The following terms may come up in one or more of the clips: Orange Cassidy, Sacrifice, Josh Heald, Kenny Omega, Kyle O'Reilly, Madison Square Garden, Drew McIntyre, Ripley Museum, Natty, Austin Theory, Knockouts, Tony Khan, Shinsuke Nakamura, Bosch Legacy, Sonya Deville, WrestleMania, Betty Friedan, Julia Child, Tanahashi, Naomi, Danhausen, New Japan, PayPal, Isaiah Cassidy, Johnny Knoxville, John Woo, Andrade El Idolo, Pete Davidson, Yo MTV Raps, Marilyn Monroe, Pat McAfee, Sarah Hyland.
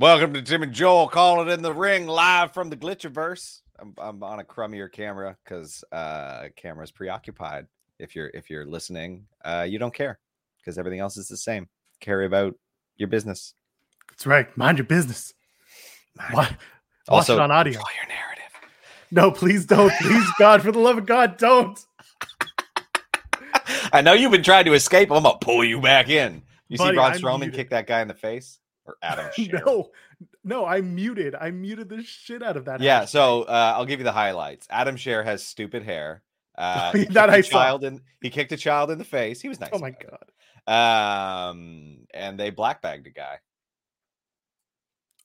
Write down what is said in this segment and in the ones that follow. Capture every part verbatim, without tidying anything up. Welcome to Jim and Joel calling in the ring live from the Glitchiverse. I'm, I'm on a crummier camera because uh, camera's preoccupied. If you're if you're listening, uh, you don't care because everything else is the same. Care about your business. That's right. Mind your business. Mind. Watch, also, watch it on audio. Control your narrative. No, please don't. Please, God, for the love of God, don't. I know you've been trying to escape. I'm gonna pull you back in. You Buddy, see Braun Strowman kick that guy in the face. Or Adam Scherr. No, no, I muted. I muted the shit out of that. Yeah, so uh, I'll give you the highlights. Adam Scherr has stupid hair. Uh, that I child saw. In, he kicked a child in the face. He was nice. Oh, my God. It. Um, and they blackbagged a guy.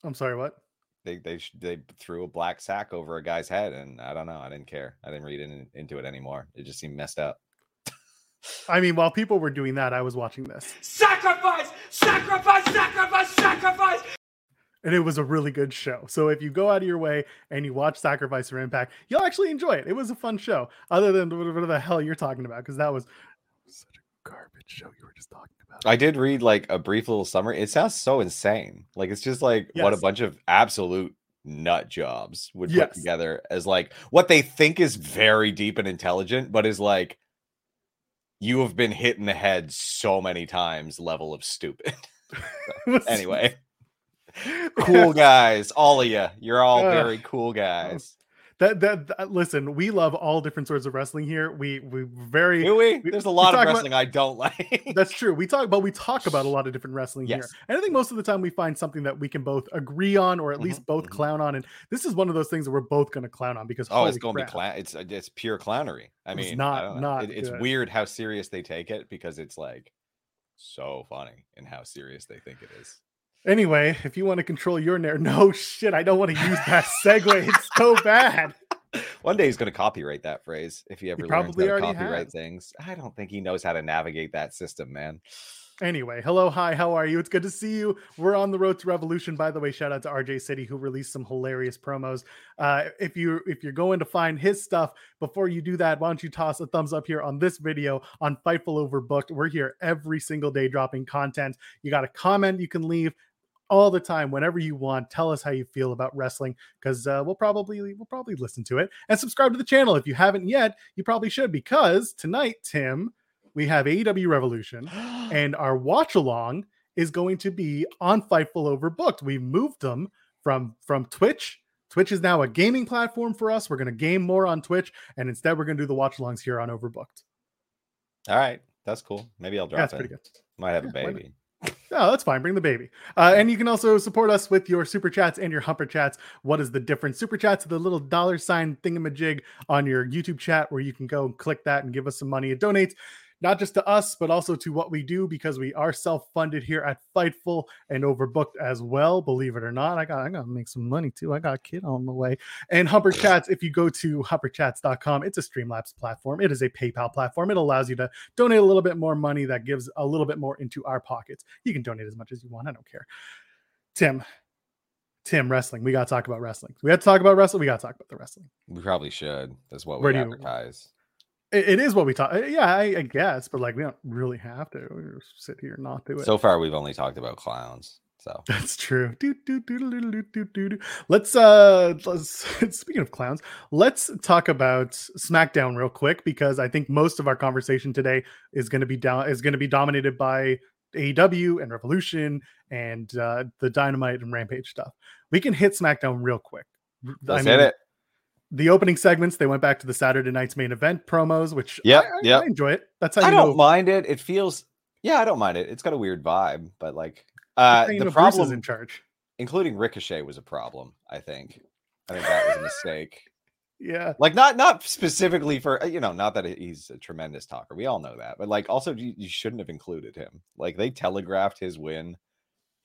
I'm sorry, what? They, they they threw a black sack over a guy's head, and I don't know. I didn't care. I didn't read in, into it anymore. It just seemed messed up. I mean, while people were doing that, I was watching this. Sacrifice! Sacrifice! Sacrifice! Sacrifice! And it was a really good show. So if you go out of your way and you watch Sacrifice or Impact, you'll actually enjoy it. It was a fun show, other than whatever the hell you're talking about, because that was such a garbage show you were just talking about. I did read like a brief little summary. It sounds so insane. Like, it's just like yes. What a bunch of absolute nut jobs would yes. put together as like what they think is very deep and intelligent, but is like, you have been hit in the head so many times, level of stupid. Anyway, cool guys, all of you. You're all very cool guys. That, that that listen, we love all different sorts of wrestling here. We we very Do we? We, there's a lot of wrestling about, I don't like. That's true. We talk, but we talk about a lot of different wrestling yes. here. And I think most of the time we find something that we can both agree on, or at mm-hmm, least both mm-hmm. clown on. And this is one of those things that we're both going to clown on because oh, it's going to be clown. It's it's pure clownery. I mean, it's not not. It, it's weird how serious they take it because it's like so funny and how serious they think it is. Anyway, if you want to control your narrative, no shit, I don't want to use that segue. It's so bad. One day he's going to copyright that phrase if he ever he learns how to copyright has. Things. I don't think he knows how to navigate that system, man. Anyway, hello, hi, how are you? It's good to see you. We're on the road to Revolution. By the way, shout out to R J City, who released some hilarious promos. Uh, if, you, if you're going to find his stuff, before you do that, why don't you toss a thumbs up here on this video on Fightful Overbooked. We're here every single day dropping content. You got a comment you can leave. All the time, whenever you want, tell us how you feel about wrestling, because uh, we'll probably we'll probably listen to it. And subscribe to the channel if you haven't yet. You probably should, because tonight, Tim, we have A E W Revolution, and our watch along is going to be on Fightful Overbooked. We've moved them from from Twitch. Twitch is now a gaming platform for us. We're going to game more on Twitch, and instead we're going to do the watch alongs here on Overbooked. All right, that's cool. Maybe I'll drop that's it. That's pretty good. Might have yeah, a baby. Oh, that's fine. Bring the baby. Uh, and you can also support us with your super chats and your humper chats. What is the difference? Super chats are the little dollar sign thingamajig on your YouTube chat where you can go and click that and give us some money. It donates not just to us, but also to what we do, because we are self-funded here at Fightful and Overbooked as well. Believe it or not, I got I got to make some money too. I got a kid on the way. And Humper Chats, if you go to humper chats dot com, it's a Streamlabs platform. It is a PayPal platform. It allows you to donate a little bit more money that gives a little bit more into our pockets. You can donate as much as you want. I don't care. Tim, Tim, wrestling. We got to talk about wrestling. We have to talk about wrestling. We got to talk about the wrestling. We probably should. That's what we Where advertise. It is what we talk. Yeah, I, I guess, but like we don't really have to. We just sit here and not do it. So far, we've only talked about clowns. So that's true. Do, do, do, do, do, do, do. Let's uh, let's speaking of clowns, let's talk about SmackDown real quick, because I think most of our conversation today is going to be down is going to be dominated by A E W and Revolution and uh, the Dynamite and Rampage stuff. We can hit SmackDown real quick. Let's I mean, hit it. The opening segments, they went back to the Saturday night's main event promos, which yeah, I, I, yep. I enjoy it. That's how you I don't know. mind it. It feels, yeah, I don't mind it. It's got a weird vibe, but like uh, the problem Bruce is in charge, including Ricochet, was a problem. I think, I think that was a mistake. Yeah, like not not specifically for you know, not that he's a tremendous talker. We all know that, but like also you, you shouldn't have included him. Like they telegraphed his win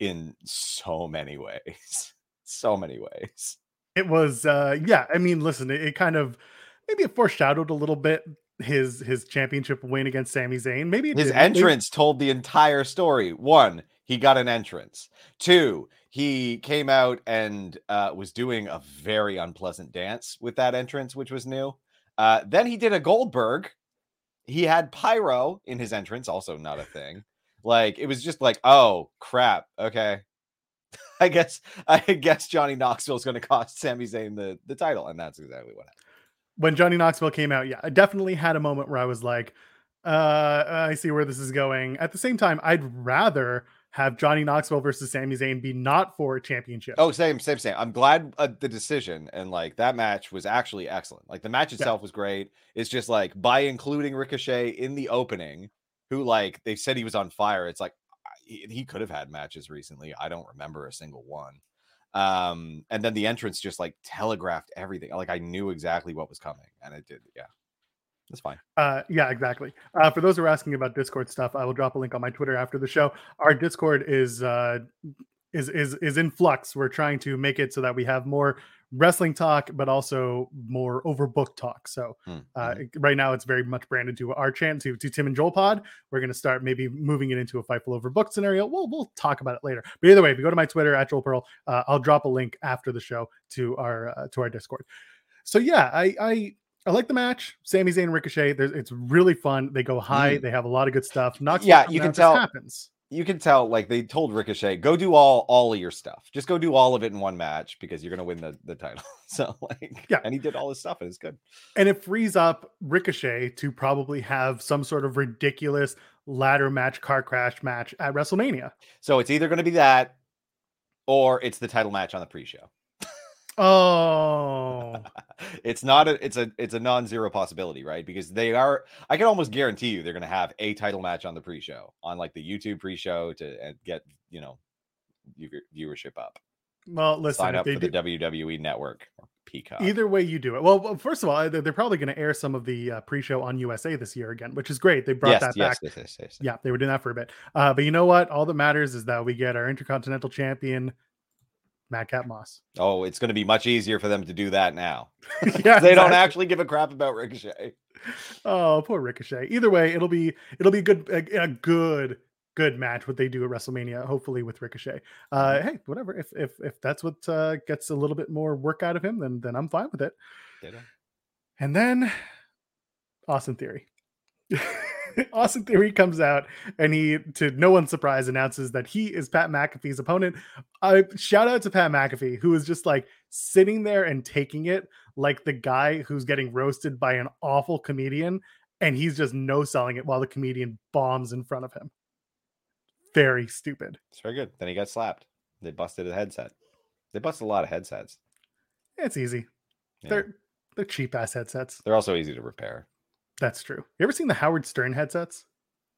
in so many ways, so many ways. It was, uh, yeah, I mean, listen, it, it kind of, maybe it foreshadowed a little bit his his championship win against Sami Zayn. Maybe it his didn't. entrance maybe. told the entire story. One, he got an entrance. Two, he came out and uh, was doing a very unpleasant dance with that entrance, which was new. Uh, then he did a Goldberg. He had pyro in his entrance, also not a thing. Like, it was just like, oh, crap, okay. I guess I guess Johnny Knoxville is going to cost Sami Zayn the, the title, and that's exactly what happened. When Johnny Knoxville came out, yeah, I definitely had a moment where I was like, uh, I see where this is going. At the same time, I'd rather have Johnny Knoxville versus Sami Zayn be not for a championship. Oh, same, same, same. I'm glad uh, the decision, and like that match was actually excellent. Like the match itself yeah. was great. It's just like by including Ricochet in the opening, who like they said he was on fire. It's like he, he could have had matches recently. I don't remember a single one. Um, and then the entrance just like telegraphed everything. Like I knew exactly what was coming, and it did. Yeah. That's fine. Uh, yeah, exactly. Uh, for those who are asking about Discord stuff, I will drop a link on my Twitter after the show. Our Discord is uh, is is is in flux. We're trying to make it so that we have more wrestling talk, but also more overbooked talk. So mm-hmm. uh, right now, it's very much branded to our chant to, to Tim and Joel Pod. We're going to start maybe moving it into a Fightful Overbooked scenario. We'll we'll talk about it later. But either way, if you go to my Twitter at Joel Pearl, uh, I'll drop a link after the show to our uh, to our Discord. So yeah, I. I I like the match. Sami Zayn and Ricochet. There's, it's really fun. They go high. Mm. They have a lot of good stuff. Knox yeah, you can tell. Happens. You can tell. Like they told Ricochet, go do all all of your stuff. Just go do all of it in one match because you're gonna win the, the title. So like, yeah. And he did all this stuff, and it's good. And it frees up Ricochet to probably have some sort of ridiculous ladder match, car crash match at WrestleMania. So it's either gonna be that, or it's the title match on the pre-show. Oh, it's not a, it's a, it's a non-zero possibility, right? Because they are, I can almost guarantee you they're going to have a title match on the pre-show on like the YouTube pre-show to get, you know, viewership up. Well, listen, sign up for the W W E network or Peacock. Either way you do it. Well, first of all, they're probably going to air some of the uh, pre-show on U S A this year again, which is great. They brought yes, that yes, back. Yes, yes, yes, yes. Yeah. They were doing that for a bit. Uh, but you know what? All that matters is that we get our Intercontinental Champion, Madcap Moss. Oh, it's going to be much easier for them to do that now. Yeah, they exactly. don't actually give a crap about Ricochet. Oh, poor Ricochet. Either way, it'll be it'll be a good a, a good good match what they do at WrestleMania. Hopefully with Ricochet. Uh, hey, whatever. If if if that's what uh, gets a little bit more work out of him, then then I'm fine with it. Ditto. And then Austin Theory. Austin Theory comes out and he, to no one's surprise, announces that he is Pat McAfee's opponent. I shout out to Pat McAfee, who is just like sitting there and taking it like the guy who's getting roasted by an awful comedian, and he's just no selling it while the comedian bombs in front of him. Very stupid. It's very good. Then he got slapped. They busted a headset. They busted a lot of headsets. It's easy. Yeah. They're they're cheap ass headsets. They're also easy to repair. That's true. You ever seen the Howard Stern headsets?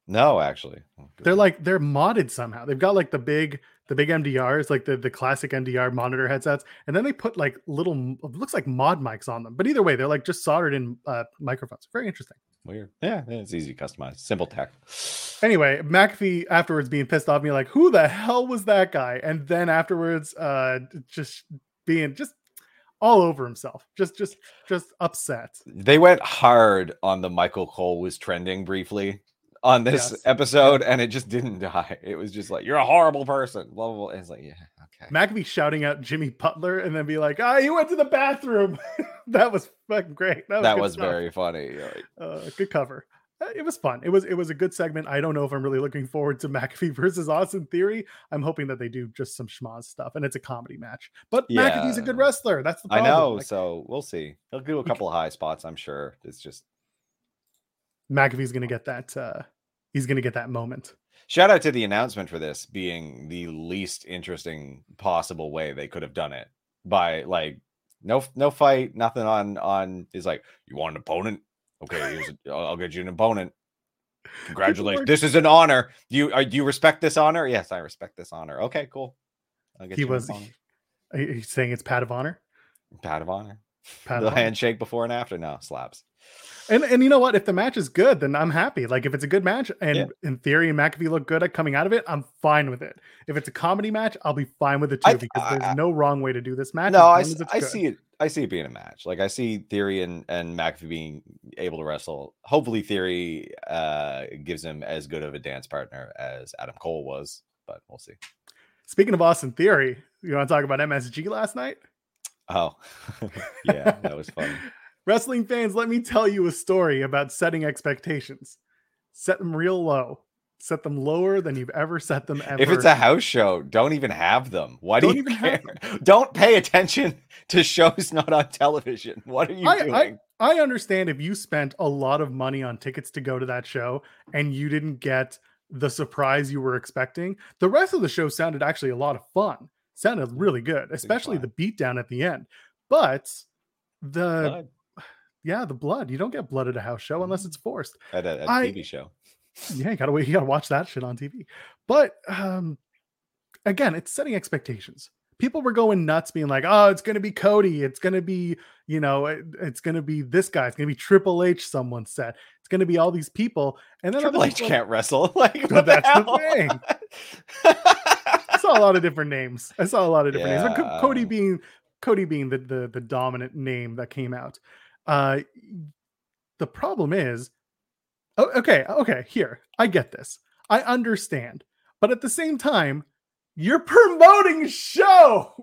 No, actually. Oh, they're like, they're modded somehow. They've got like the big, the big M D Rs, like the, the classic M D R monitor headsets. And then they put like little, looks like mod mics on them. But either way, they're like just soldered in uh, microphones. Very interesting. Weird. Yeah, it's easy to customize. Simple tech. Anyway, McAfee afterwards being pissed off me like, who the hell was that guy? And then afterwards uh, just being just, all over himself, just just just upset. They went hard on the Michael Cole was trending briefly on this yes. episode, and it just didn't die. It was just like, you're a horrible person, blah blah blah. And it's like, yeah, okay. McAfee shouting out Jimmy Butler and then be like, ah, oh, he went to the bathroom. That was fucking great. That was, that was very funny. Like, uh, good cover. It was fun. It was it was a good segment. I don't know if I'm really looking forward to McAfee versus Austin Theory. I'm hoping that they do just some schmoz stuff, and it's a comedy match. But yeah. McAfee's a good wrestler. That's the problem. I know. Like, so we'll see. He'll do a couple of high spots, I'm sure. It's just McAfee's going to get that. Uh, he's going to get that moment. Shout out to the announcement for this being the least interesting possible way they could have done it by like no no fight, nothing on on. Is like, you want an opponent? Okay, here's a, I'll get you an opponent. Congratulations. This is an honor. Do you are, do you respect this honor? Yes, I respect this honor. Okay, cool. I'll get he you was, an opponent. He, he's saying it's Pat of Honor? Pat of Honor. Pat the of handshake honor. Before and after now slaps. And and you know what? If the match is good, then I'm happy. Like if it's a good match and yeah. in theory McAfee looked good at coming out of it, I'm fine with it. If it's a comedy match, I'll be fine with it too I, because I, there's I, no wrong way to do this match. No, I, I see it. I see it being a match. Like I see Theory and, and McAfee being able to wrestle. Hopefully Theory uh, gives him as good of a dance partner as Adam Cole was, but we'll see. Speaking of Austin Theory, you want to talk about M S G last night? Oh, yeah, that was fun. Wrestling fans, let me tell you a story about setting expectations. Set them real low. set them lower than you've ever set them ever. If it's a house show, don't even have them. Why don't do you even care? Don't pay attention to shows not on television. What are you I, doing? I, I understand if you spent a lot of money on tickets to go to that show and you didn't get the surprise you were expecting. The rest of the show sounded actually a lot of fun. Sounded really good, especially the beatdown at the end. But the blood. yeah, the blood. You don't get blood at a house show unless it's forced. At a, at I, T V show. Yeah, you gotta wait. You gotta watch that shit on T V. But um, again, it's setting expectations. People were going nuts, being like, "Oh, it's gonna be Cody. It's gonna be, you know, it, it's gonna be this guy. It's gonna be Triple H." Someone said, "It's gonna be all these people." And then Triple H people, can't wrestle. Like, what that's the, the thing. I saw a lot of different names. I saw a lot of different yeah, names. But Cody being Cody being the, the the dominant name that came out. Uh, the problem is. Oh, okay, okay, here. I get this. I understand. But at the same time, you're promoting a show.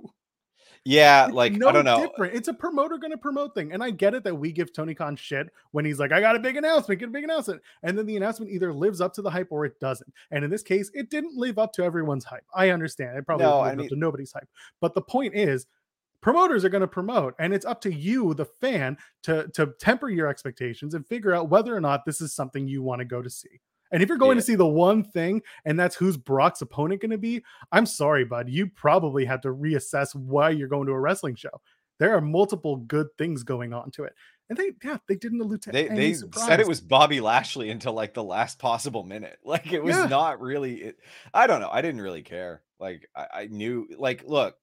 Yeah, it's like, no I don't know. Different. It's a promoter going to promote thing. And I get it that we give Tony Khan shit when he's like, I got a big announcement, get a big announcement. And then the announcement either lives up to the hype or it doesn't. And in this case, it didn't live up to everyone's hype. I understand. It probably no, lived I mean... up to nobody's hype. But the point is, promoters are going to promote, and it's up to you, the fan, to, to temper your expectations and figure out whether or not this is something you want to go to see. And if you're going yeah. to see the one thing, and that's who's Brock's opponent going to be, I'm sorry, bud. You probably have to reassess why you're going to a wrestling show. There are multiple good things going on to it. And they, yeah, they didn't allude to. They, they said it was Bobby Lashley until like the last possible minute. Like it was yeah. not really, it, I don't know. I didn't really care. Like I, I knew, like, look,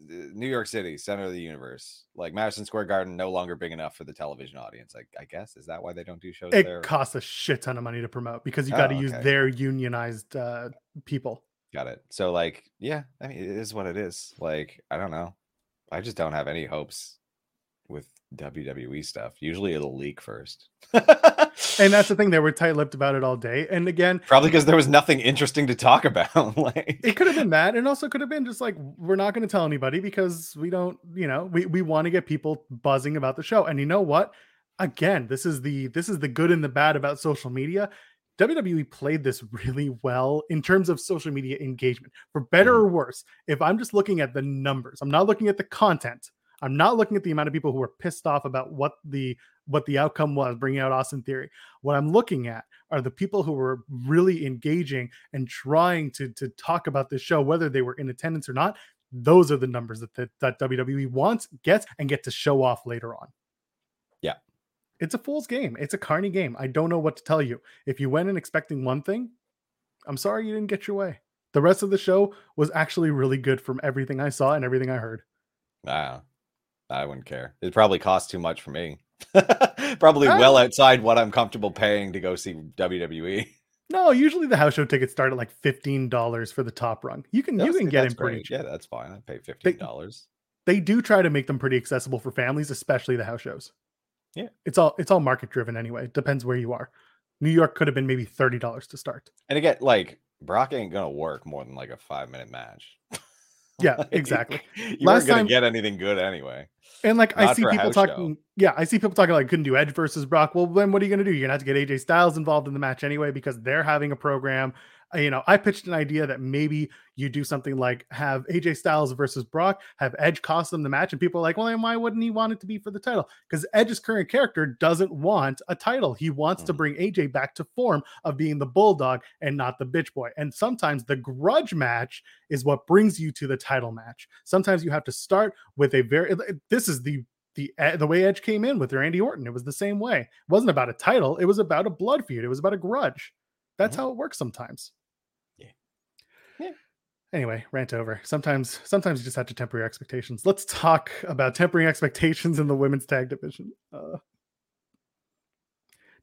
New York City, center of the universe, like Madison Square Garden, no longer big enough for the television audience. Like, I guess is that why they don't do shows it there? It costs a shit ton of money to promote because you got to oh, okay. use their unionized uh, people. Got it. So, like, yeah, I mean, it is what it is. Like, I don't know. I just don't have any hopes with W W E stuff. Usually, it'll leak first. And that's the thing. They were tight-lipped about it all day. And again, probably because there was nothing interesting to talk about. Like it could have been that, and also could have been just like, we're not going to tell anybody because we don't, you know, we, we want to get people buzzing about the show. And you know what? Again, this is the this is the good and the bad about social media. W W E played this really well in terms of social media engagement, for better or worse. If I'm just looking at the numbers, I'm not looking at the content. I'm not looking at the amount of people who are pissed off about what the what the outcome was, bringing out Austin Theory. What I'm looking at are the people who were really engaging and trying to, to talk about this show, whether they were in attendance or not. Those are the numbers that, that, that W W E wants, gets, and get to show off later on. Yeah. It's a fool's game. It's a carny game. I don't know what to tell you. If you went in expecting one thing, I'm sorry you didn't get your way. The rest of the show was actually really good from everything I saw and everything I heard. Wow. I wouldn't care. It probably cost too much for me. Probably well outside what I'm comfortable paying to go see W W E. No, usually the house show tickets start at like fifteen dollars for the top rung. You can that's, you can get in pretty cheap. Yeah, that's fine. I pay fifteen dollars. They, they do try to make them pretty accessible for families, especially the house shows. Yeah. It's all it's all market driven anyway. It depends where you are. New York could have been maybe thirty dollars to start. And again, like Brock ain't gonna work more than like a five minute match. Yeah, like, exactly. You weren't going to get anything good anyway. And like Not I see people talking, show. yeah, I see people talking like couldn't do Edge versus Brock. Well, then what are you going to do? You're going to have to get A J Styles involved in the match anyway because they're having a program. Uh, you know, I pitched an idea that maybe you do something like have A J Styles versus Brock, have Edge cost them the match, and people are like, well, then why wouldn't he want it to be for the title? Because Edge's current character doesn't want a title. He wants mm-hmm. to bring A J back to form of being the bulldog and not the bitch boy. And sometimes the grudge match is what brings you to the title match. Sometimes you have to start with a very, this is the The, the way Edge came in with Randy Orton. It was the same way. It wasn't about a title. It was about a blood feud. It was about a grudge. That's mm-hmm. how it works sometimes. Yeah. yeah. Anyway, rant over. Sometimes, sometimes you just have to temper your expectations. Let's talk about tempering expectations in the women's tag division. Uh,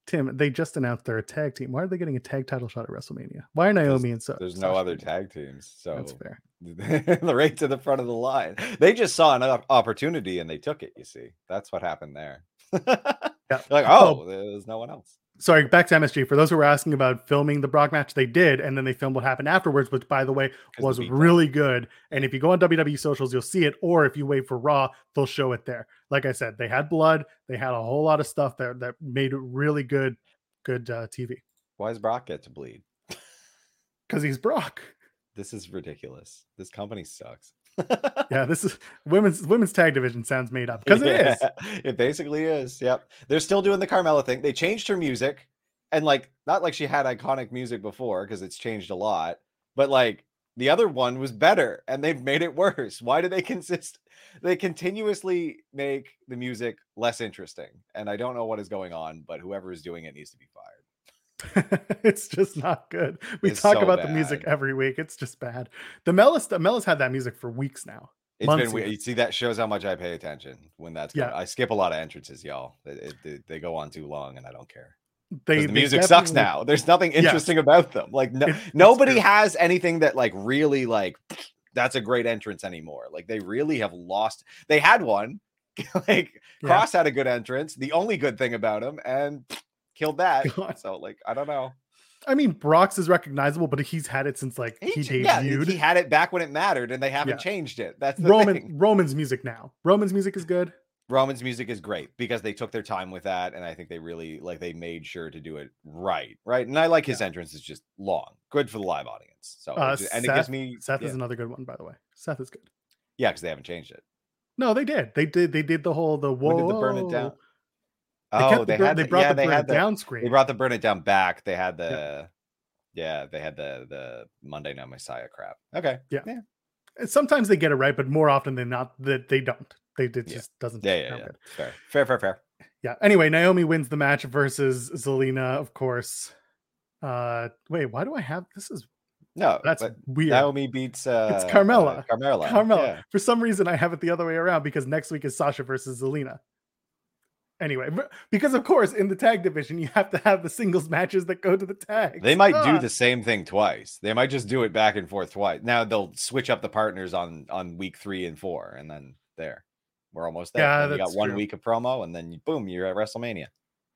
Tim, they just announced they're a tag team. Why are they getting a tag title shot at WrestleMania? Why are Naomi and Sasha? There's no other tag teams. So that's fair. The right to the front of the line. They just saw an opportunity and they took it. You see, that's what happened there. Yeah. Like, oh, oh, there's no one else. Sorry, back to M S G. For those who were asking about filming the Brock match, they did, and then they filmed what happened afterwards, which, by the way, was really good. And if you go on W W E socials, you'll see it. Or if you wait for Raw, they'll show it there. Like I said, they had blood. They had a whole lot of stuff there that made it really good, good uh, T V. Why does Brock get to bleed? because he's Brock. This is ridiculous. This company sucks. Yeah, this is women's women's tag division sounds made up because yeah, it is. It basically is. Yep. They're still doing the Carmella thing. They changed her music, and like not like she had iconic music before because it's changed a lot, but like the other one was better and they've made it worse. Why do they consist? They continuously make the music less interesting, and I don't know what is going on, but whoever is doing it needs to be fired. It's just not good. We it's talk so about bad. The music every week. It's just bad. The Mellis, the Mellis had that music for weeks now. It's been weird. You see, that shows how much I pay attention when that's. Yeah. I skip a lot of entrances, y'all. It, it, they go on too long, and I don't care. They, the music they sucks now. There's nothing interesting yeah. about them. Like no, it, nobody true. has anything that like really like that's a great entrance anymore. Like they really have lost. They had one. Like yeah. Cross had a good entrance. The only good thing about him and. Killed that. God. So like I don't know. I mean, Brock's is recognizable, but he's had it since like he, he debuted. Yeah, he had it back when it mattered, and they haven't yeah. changed it. That's the Roman thing. Roman's music now. Roman's music is good. Roman's music is great because they took their time with that, and I think they really like they made sure to do it right, right. And I like his yeah. entrance is just long, good for the live audience. So uh, just, and Seth, it gives me Seth yeah. is another good one, by the way. Seth is good. Yeah, because they haven't changed it. No, they did. They did. They did the whole the whoa. When did the burn it down? They oh, they the, had. The, they brought yeah, the burn it down screen. They brought the burn it down back. They had the, yeah, yeah they had the the Monday Night Messiah crap. Okay, yeah. yeah. And sometimes they get it right, but more often than not, that they don't. They it yeah. just doesn't. Yeah, yeah, yeah. Fair, fair, fair, fair. Yeah. Anyway, Naomi wins the match versus Zelina, of course. Uh, wait, why do I have this? Is no, that's weird. Naomi beats. Uh, it's Carmella. Uh, Carmella. Carmella. Yeah. For some reason, I have it the other way around because next week is Sasha versus Zelina. Anyway, because of course in the tag division you have to have the singles matches that go to the tags. They might ah. do the same thing twice. They might just do it back and forth twice. Now they'll switch up the partners on on week three and four, and then there, we're almost there. Yeah, you got one true. week of promo, and then boom, you're at WrestleMania.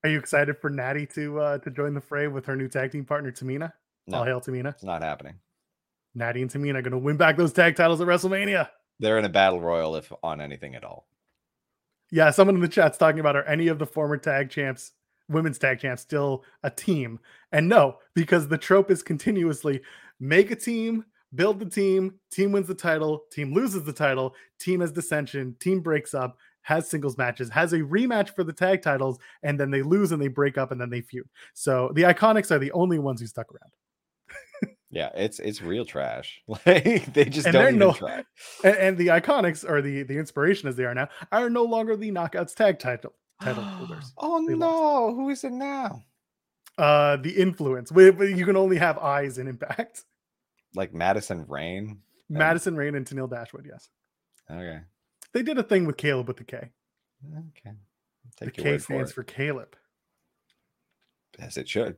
Are you excited for Natty to uh, to join the fray with her new tag team partner Tamina? No, all hail Tamina. It's not happening. Natty and Tamina are going to win back those tag titles at WrestleMania. They're in a battle royal, if on anything at all. Yeah, someone in the chat's talking about are any of the former tag champs, women's tag champs, still a team? And no, because the trope is continuously make a team, build the team, team wins the title, team loses the title, team has dissension, team breaks up, has singles matches, has a rematch for the tag titles, and then they lose and they break up and then they feud. So the Iconics are the only ones who stuck around. Yeah, it's it's real trash. Like they just and don't even no, try. And, and the Iconics, or the, the inspiration as they are now, are no longer the Knockouts tag title title holders. Oh they no, lost. Who is it now? Uh, the Influence. We, we, you can only have eyes in Impact. Like Madison Rain. Madison Rain and Tenille Dashwood. Yes. Okay. They did a thing with Caleb with the K. Okay. Take the K stands for, for Caleb. As it should.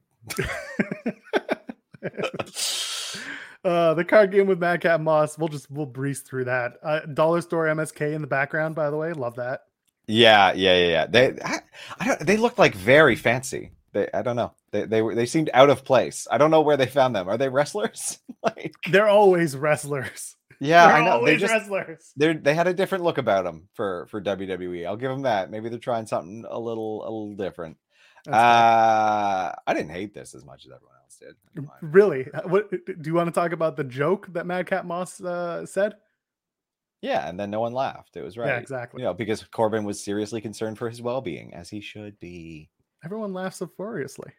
Uh, the card game with Madcap Moss. We'll just we'll breeze through that. Uh, Dollar Store M S K in the background, by the way. Love that. Yeah, yeah, yeah, yeah. They, I, I don't. They look like very fancy. They, I don't know. They, they were. They seemed out of place. I don't know where they found them. Are they wrestlers? Like they're always wrestlers. Yeah, they're I know. Always they just, wrestlers. They they had a different look about them for for W W E. I'll give them that. Maybe they're trying something a little a little different. That's uh, funny. I didn't hate this as much as everyone else did. Really? What do you want to talk about? The joke that Madcap Moss uh, said? Yeah, and then no one laughed. It was right. Yeah, exactly. You know, because Corbin was seriously concerned for his well-being, as he should be. Everyone laughs uproariously.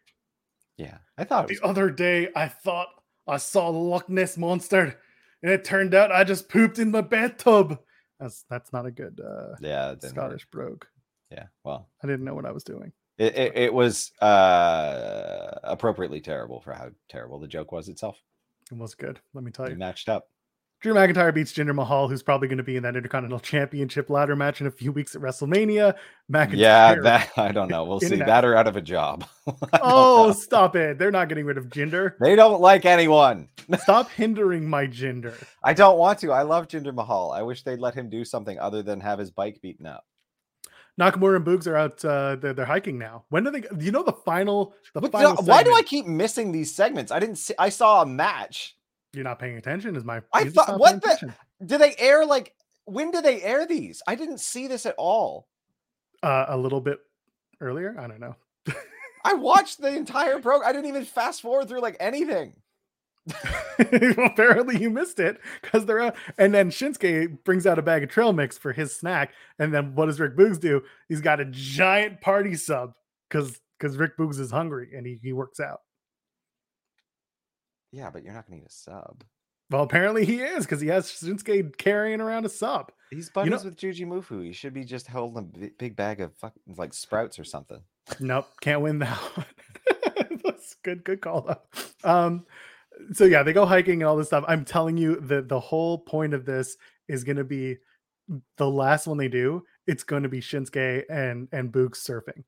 Yeah, I thought the other day I thought I saw the Loch Ness monster, and it turned out I just pooped in the bathtub. That's that's not a good uh, yeah Scottish brogue. Yeah, well, I didn't know what I was doing. It, it, it was uh, appropriately terrible for how terrible the joke was itself. It was good. Let me tell you. They matched up. Drew McIntyre beats Jinder Mahal, who's probably going to be in that Intercontinental Championship ladder match in a few weeks at WrestleMania. McIntyre. Yeah, that, I don't know. We'll see. That. that or out of a job. oh, know. Stop it. They're not getting rid of Jinder. They don't like anyone. Stop hindering my Jinder. I don't want to. I love Jinder Mahal. I wish they'd let him do something other than have his bike beaten up. Nakamura and Boogs are out. Uh, they're, they're hiking now. When do they? You know the final. The but final. No, why do I keep missing these segments? I didn't see. I saw a match. You're not paying attention. Is my? I thought what the? Do they air like? When do they air these? I didn't see this at all. Uh, a little bit earlier. I don't know. I watched the entire program. I didn't even fast forward through like anything. Well, apparently you missed it because they're out. And then Shinsuke brings out a bag of trail mix for his snack. And then what does Rick Boogs do? He's got a giant party sub because because Rick Boogs is hungry and he, he works out. Yeah, but you're not going to eat a sub. Well, apparently he is because he has Shinsuke carrying around a sub. He's buddies you know, with Juji Mufu. He should be just holding a big bag of fucking like sprouts or something. Nope, can't win that one. That's good, good call though. Um, so yeah, they go hiking and all this stuff. I'm telling you that the whole point of this is going to be the last one they do. It's going to be Shinsuke and and Boogs surfing.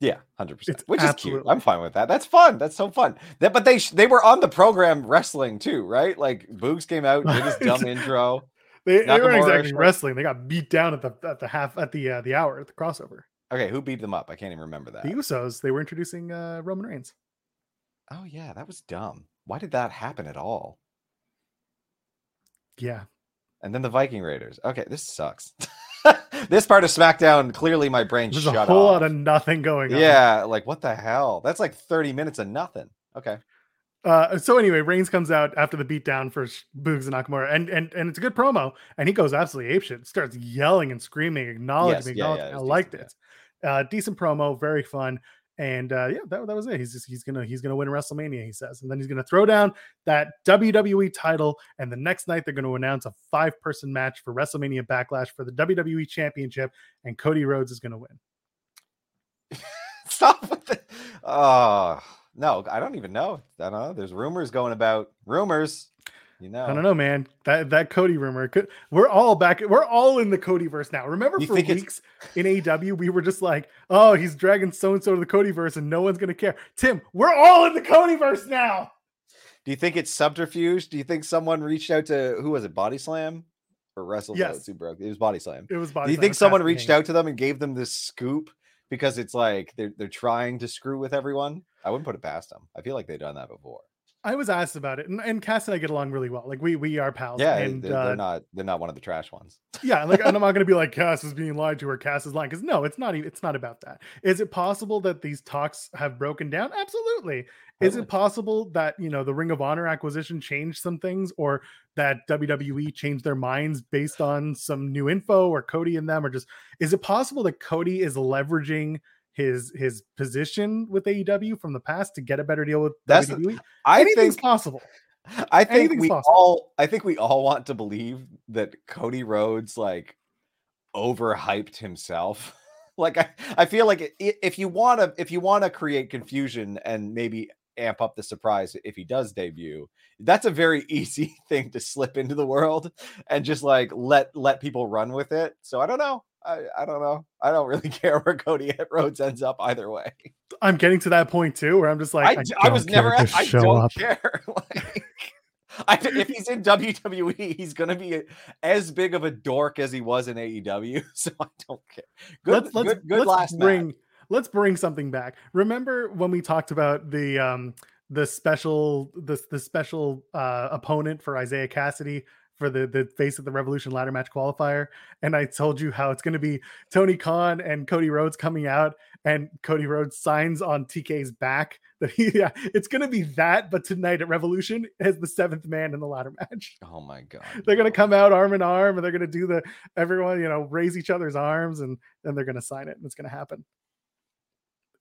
Yeah, one hundred percent. Which absolutely. Is cute. I'm fine with that. That's fun. That's so fun. That, but they they were on the program wrestling too, right? Like Boogs came out, did his dumb intro. They, they weren't exactly wrestling. They got beat down at the at the half at the uh, the hour at the crossover. Okay, who beat them up? I can't even remember that. The Usos. They were introducing uh, Roman Reigns. Oh yeah, that was dumb. Why did that happen at all? Yeah. And then the Viking Raiders. Okay, this sucks. This part of SmackDown, clearly my brain There's shut off. There's a whole off. lot of nothing going on. Yeah, like what the hell? That's like thirty minutes of nothing. Okay. Uh, so anyway, Reigns comes out after the beatdown for Boogs and Nakamura, and and and it's a good promo. And he goes absolutely apeshit, starts yelling and screaming, acknowledging, yes, acknowledging. Yeah, yeah, I liked decent, it. Yeah. Uh, decent promo, very fun. And uh, yeah, that, that was it. He's just, he's gonna he's gonna win WrestleMania, he says, and then he's gonna throw down that W W E title. And the next night, they're gonna announce a five person match for WrestleMania Backlash for the W W E Championship, and Cody Rhodes is gonna win. Stop with it. Oh. No, I don't even know. I don't know. There's rumors going about rumors. You know, I don't know, man. That that Cody rumor. Could, we're all back. We're all in the Codyverse now. Remember, you for weeks it's... in A E W, we were just like, "Oh, he's dragging so and so to the Codyverse, and no one's gonna care." Tim, we're all in the Codyverse now. Do you think it's subterfuge? Do you think someone reached out to who was it? Body Slam or Wrestle? Yes, who broke? It was Body Slam. It was Body. Do you Slam think someone reached out to them and gave them this scoop? Because it's like they're they're trying to screw with everyone. I wouldn't put it past them. I feel like they've done that before. I was asked about it, and, and Cass and I get along really well. Like we we are pals. Yeah, and they're, uh, they're not they're not one of the trash ones. Yeah, like and I'm not gonna be like Cass is being lied to or Cass is lying because no, it's not even it's not about that. Is it possible that these talks have broken down? Absolutely. Is it possible that, you know, the Ring of Honor acquisition changed some things or that W W E changed their minds based on some new info or Cody and them or just, is it possible that Cody is leveraging his, his position with A E W from the past to get a better deal with That's W W E? The, I Anything's think, possible. I think Anything's we possible. all, I think we all want to believe that Cody Rhodes like overhyped himself. Like I, I feel like it, if you want to, if you want to create confusion and maybe amp up the surprise if he does debut, that's a very easy thing to slip into the world and just like let let people run with it. So I don't know. I, I don't know. I don't really care where Cody Rhodes ends up either way. I'm getting to that point too where I'm just like I, I, I was never at, I don't up. care. Like I, if he's in W W E, he's going to be a, as big of a dork as he was in A E W. So I don't care. Good, let's, let's, good, good let's last bring, match. Let's bring something back. Remember when we talked about the um, the special the, the special uh, opponent for Isaiah Cassidy for the, the face of the Revolution ladder match qualifier? And I told you how it's going to be Tony Khan and Cody Rhodes coming out and Cody Rhodes signs on T K's back. That he, yeah, it's going to be that, but tonight at Revolution as the seventh man in the ladder match. Oh my God. They're going to come out arm in arm and they're going to do the, everyone, you know, raise each other's arms and then they're going to sign it and it's going to happen.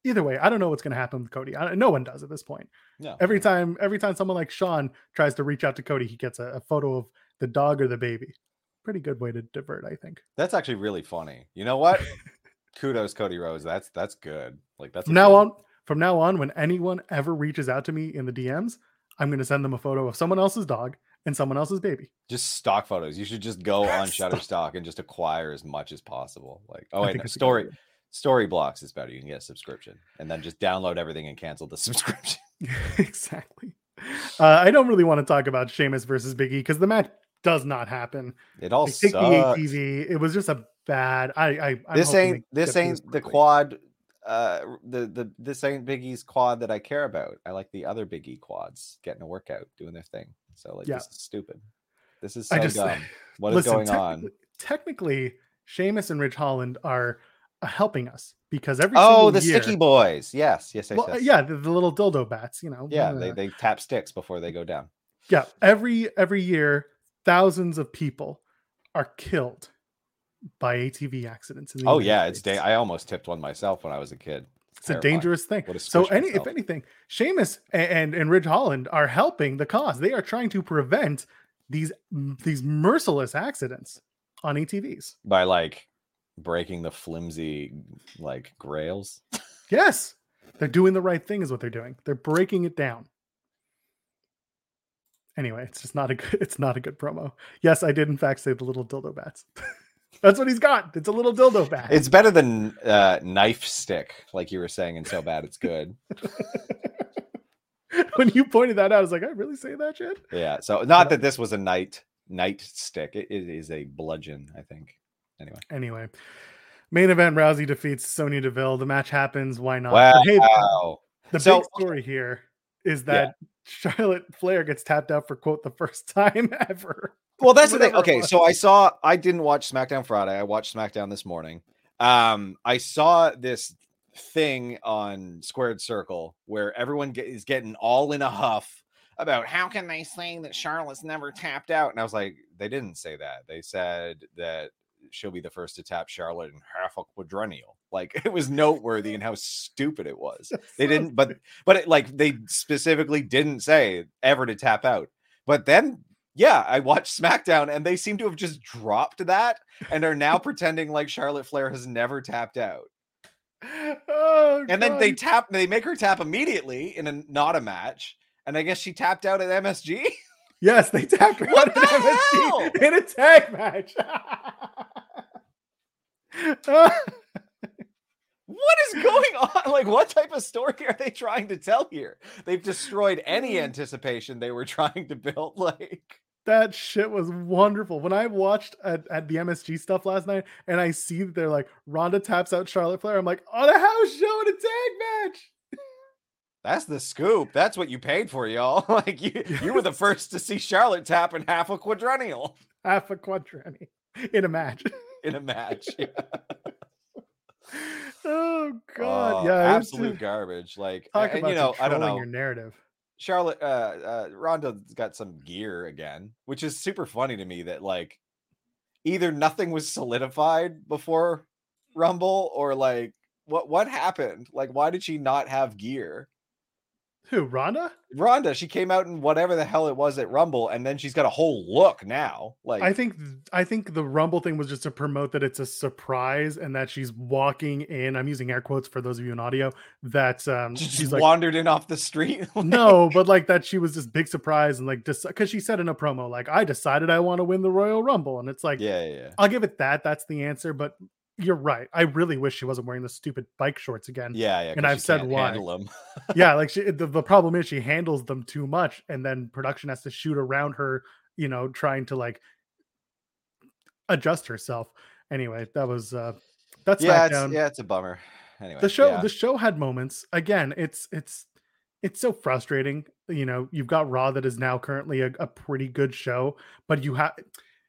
Either way, I don't know what's going to happen with Cody. I, no one does at this point. No. Every time, every time someone like Sean tries to reach out to Cody, he gets a, a photo of the dog or the baby. Pretty good way to divert, I think. That's actually really funny. You know what? Kudos, Cody Rhodes. That's that's good. Like that's from now good... on. From now on, when anyone ever reaches out to me in the D Ms, I'm going to send them a photo of someone else's dog and someone else's baby. Just stock photos. You should just go on Shutterstock and just acquire as much as possible. Like, oh, wait, no, story story blocks is better. You can get a subscription and then just download everything and cancel the subscription. Exactly. Uh, I don't really want to talk about Sheamus versus Big E because the match does not happen. It all sucks. It was just a bad. I. I I'm this ain't. This ain't the quad. Uh, the the this ain't Big E's quad that I care about. I like the other Big E quads getting a workout, doing their thing. So like, yeah. This is stupid. This is so I just, dumb. What listen, is going te- on? Technically, Sheamus and Ridge Holland are helping us because every oh the year, sticky boys yes yes, yes, well, yes. yeah the, the little dildo bats, you know yeah uh, they, they tap sticks before they go down. Yeah, every every year thousands of people are killed by A T V accidents in the oh United yeah States. It's da- I almost tipped one myself when I was a kid. It's terrifying. A dangerous thing. So any myself. If anything, Sheamus and, and and Ridge Holland are helping the cause. They are trying to prevent these these merciless accidents on A T Vs by like breaking the flimsy like grails. Yes, they're doing the right thing is what they're doing. They're breaking it down. Anyway, it's just not a good it's not a good promo. Yes, I did in fact say the little dildo bats. That's what he's got. It's a little dildo bat. It's better than uh, knife stick, like you were saying, and so bad it's good. When you pointed that out, I was like, I really say that shit? Yeah. So not that this was a night night stick. It, it is a bludgeon, I think. Anyway. Anyway. Main event, Rousey defeats Sonya Deville. The match happens. Why not? Wow. Hey, the so, big story here is that yeah. Charlotte Flair gets tapped out for, quote, the first time ever. Well, that's the thing. Okay, so I saw, I didn't watch SmackDown Friday. I watched SmackDown this morning. Um, I saw this thing on Squared Circle where everyone get, is getting all in a huff about how can they say that Charlotte's never tapped out? And I was like, they didn't say that. They said that she'll be the first to tap Charlotte in half a quadrennial. Like, it was noteworthy and how stupid it was. They didn't, but, but it, like, they specifically didn't say ever to tap out. But then... yeah, I watched SmackDown, and they seem to have just dropped that and are now pretending like Charlotte Flair has never tapped out. Oh, and God. Then they tap, they make her tap immediately in a not a match, and I guess she tapped out at M S G. Yes, they tapped her what out at hell? M S G in a tag match. What is going on? Like, what type of story are they trying to tell here? They've destroyed any anticipation they were trying to build. Like, that shit was wonderful. When I watched at, at the M S G stuff last night and I see that they're like, Ronda taps out Charlotte Flair, I'm like, on a house show in a tag match. That's the scoop. That's what you paid for, y'all. Like, you, yes. you were the first to see Charlotte tap in half a quadrennial. Half a quadrennial. In a match. In a match. Yeah. Oh God! Oh, yeah, absolute just... garbage. Like, talk and, about you know, I don't know your narrative. Charlotte, uh, uh, Ronda's got some gear again, which is super funny to me. That like, either nothing was solidified before Rumble, or like, what what happened? Like, why did she not have gear? Who, Ronda? Ronda. She came out in whatever the hell it was at Rumble, and then she's got a whole look now. Like, I think, I think the Rumble thing was just to promote that it's a surprise and that she's walking in. I'm using air quotes for those of you in audio. That um, she she's like, wandered in off the street. Like, no, but like that she was this big surprise and like just because she said in a promo like, I decided I want to win the Royal Rumble, and it's like, yeah, yeah, yeah. I'll give it that. That's the answer, but. You're right. I really wish she wasn't wearing the stupid bike shorts again. Yeah, yeah. And I've said why. Them. Yeah, like she, the, the problem is she handles them too much, and then production has to shoot around her, you know, trying to like adjust herself. Anyway, that was uh, that's yeah, SmackDown. It's, yeah, it's a bummer. Anyway, the show yeah. the show had moments. Again, it's it's it's so frustrating. You know, you've got Raw that is now currently a, a pretty good show, but you have.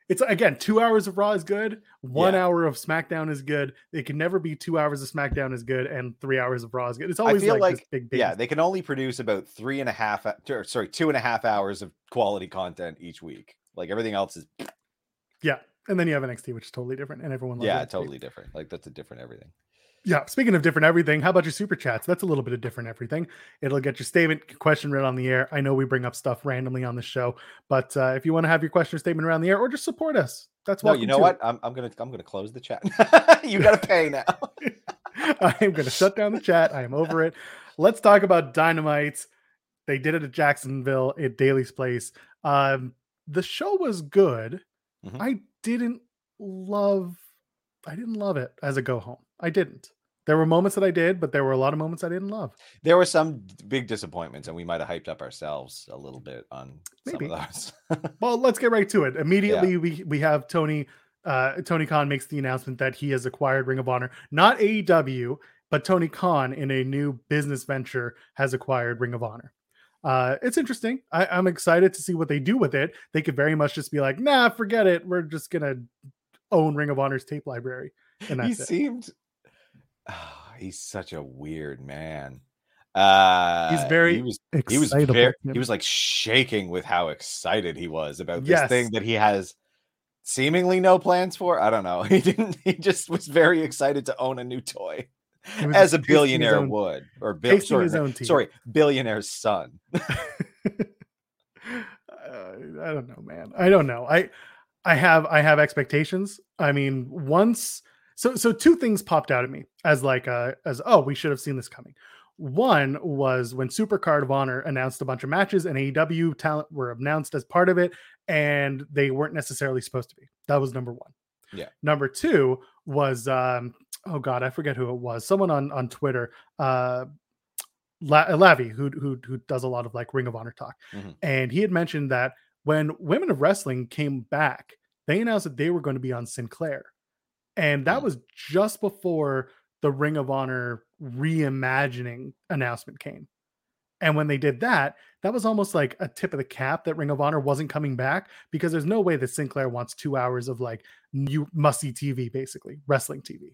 It's again, two hours of Raw is good. One yeah. hour of SmackDown is good. It can never be two hours of SmackDown is good and three hours of Raw is good. It's always I feel like, like this big, big. Yeah, they can only produce about three and a half, or sorry, two and a half hours of quality content each week. Like everything else is. Yeah, and then you have N X T, which is totally different, and everyone loves yeah, N X T. Totally different. Like that's a different everything. Yeah, speaking of different everything, how about your super chats? That's a little bit of different everything. It'll get your statement question read on the air. I know we bring up stuff randomly on the show, but uh, if you want to have your question or statement around the air, or just support us, that's welcome. No, you know what? I'm, I'm gonna I'm gonna close the chat. You gotta pay now. I am gonna shut down the chat. I am over it. Let's talk about Dynamite. They did it at Jacksonville at Daly's Place. Um, the show was good. Mm-hmm. I didn't love. I didn't love it as a go home. I didn't. There were moments that I did, but there were a lot of moments I didn't love. There were some big disappointments, and we might have hyped up ourselves a little bit on Maybe. some of those. Well, let's get right to it. Immediately, yeah. we we have Tony uh, Tony Khan makes the announcement that he has acquired Ring of Honor. Not A E W, but Tony Khan, in a new business venture, has acquired Ring of Honor. Uh, it's interesting. I, I'm excited to see what they do with it. They could very much just be like, nah, forget it. We're just going to own Ring of Honor's tape library. And that's he it. seemed... Oh, he's such a weird man. Uh, he's very he was, he was very he was like shaking with how excited he was about this yes. thing that he has seemingly no plans for. I don't know. He didn't. He just was very excited to own a new toy, as a billionaire own, would, or bill, sorry, sorry, billionaire's son. uh, I don't know, man. I don't know. I, I have I have expectations. I mean, once so so two things popped out at me as like uh as oh we should have seen this coming. One was when Supercard of Honor announced a bunch of matches and A E W talent were announced as part of it, and they weren't necessarily supposed to be. That was number one. Yeah. Number two was, um, oh God, I forget who it was. Someone on, on Twitter, uh, La- Lavi, who, who, who does a lot of like Ring of Honor talk. Mm-hmm. And he had mentioned that when Women of Wrestling came back, they announced that they were going to be on Sinclair. And that mm-hmm. was just before the Ring of Honor reimagining announcement came. And when they did that, that was almost like a tip of the cap that Ring of Honor wasn't coming back, because there's no way that Sinclair wants two hours of like new musty T V, basically wrestling T V.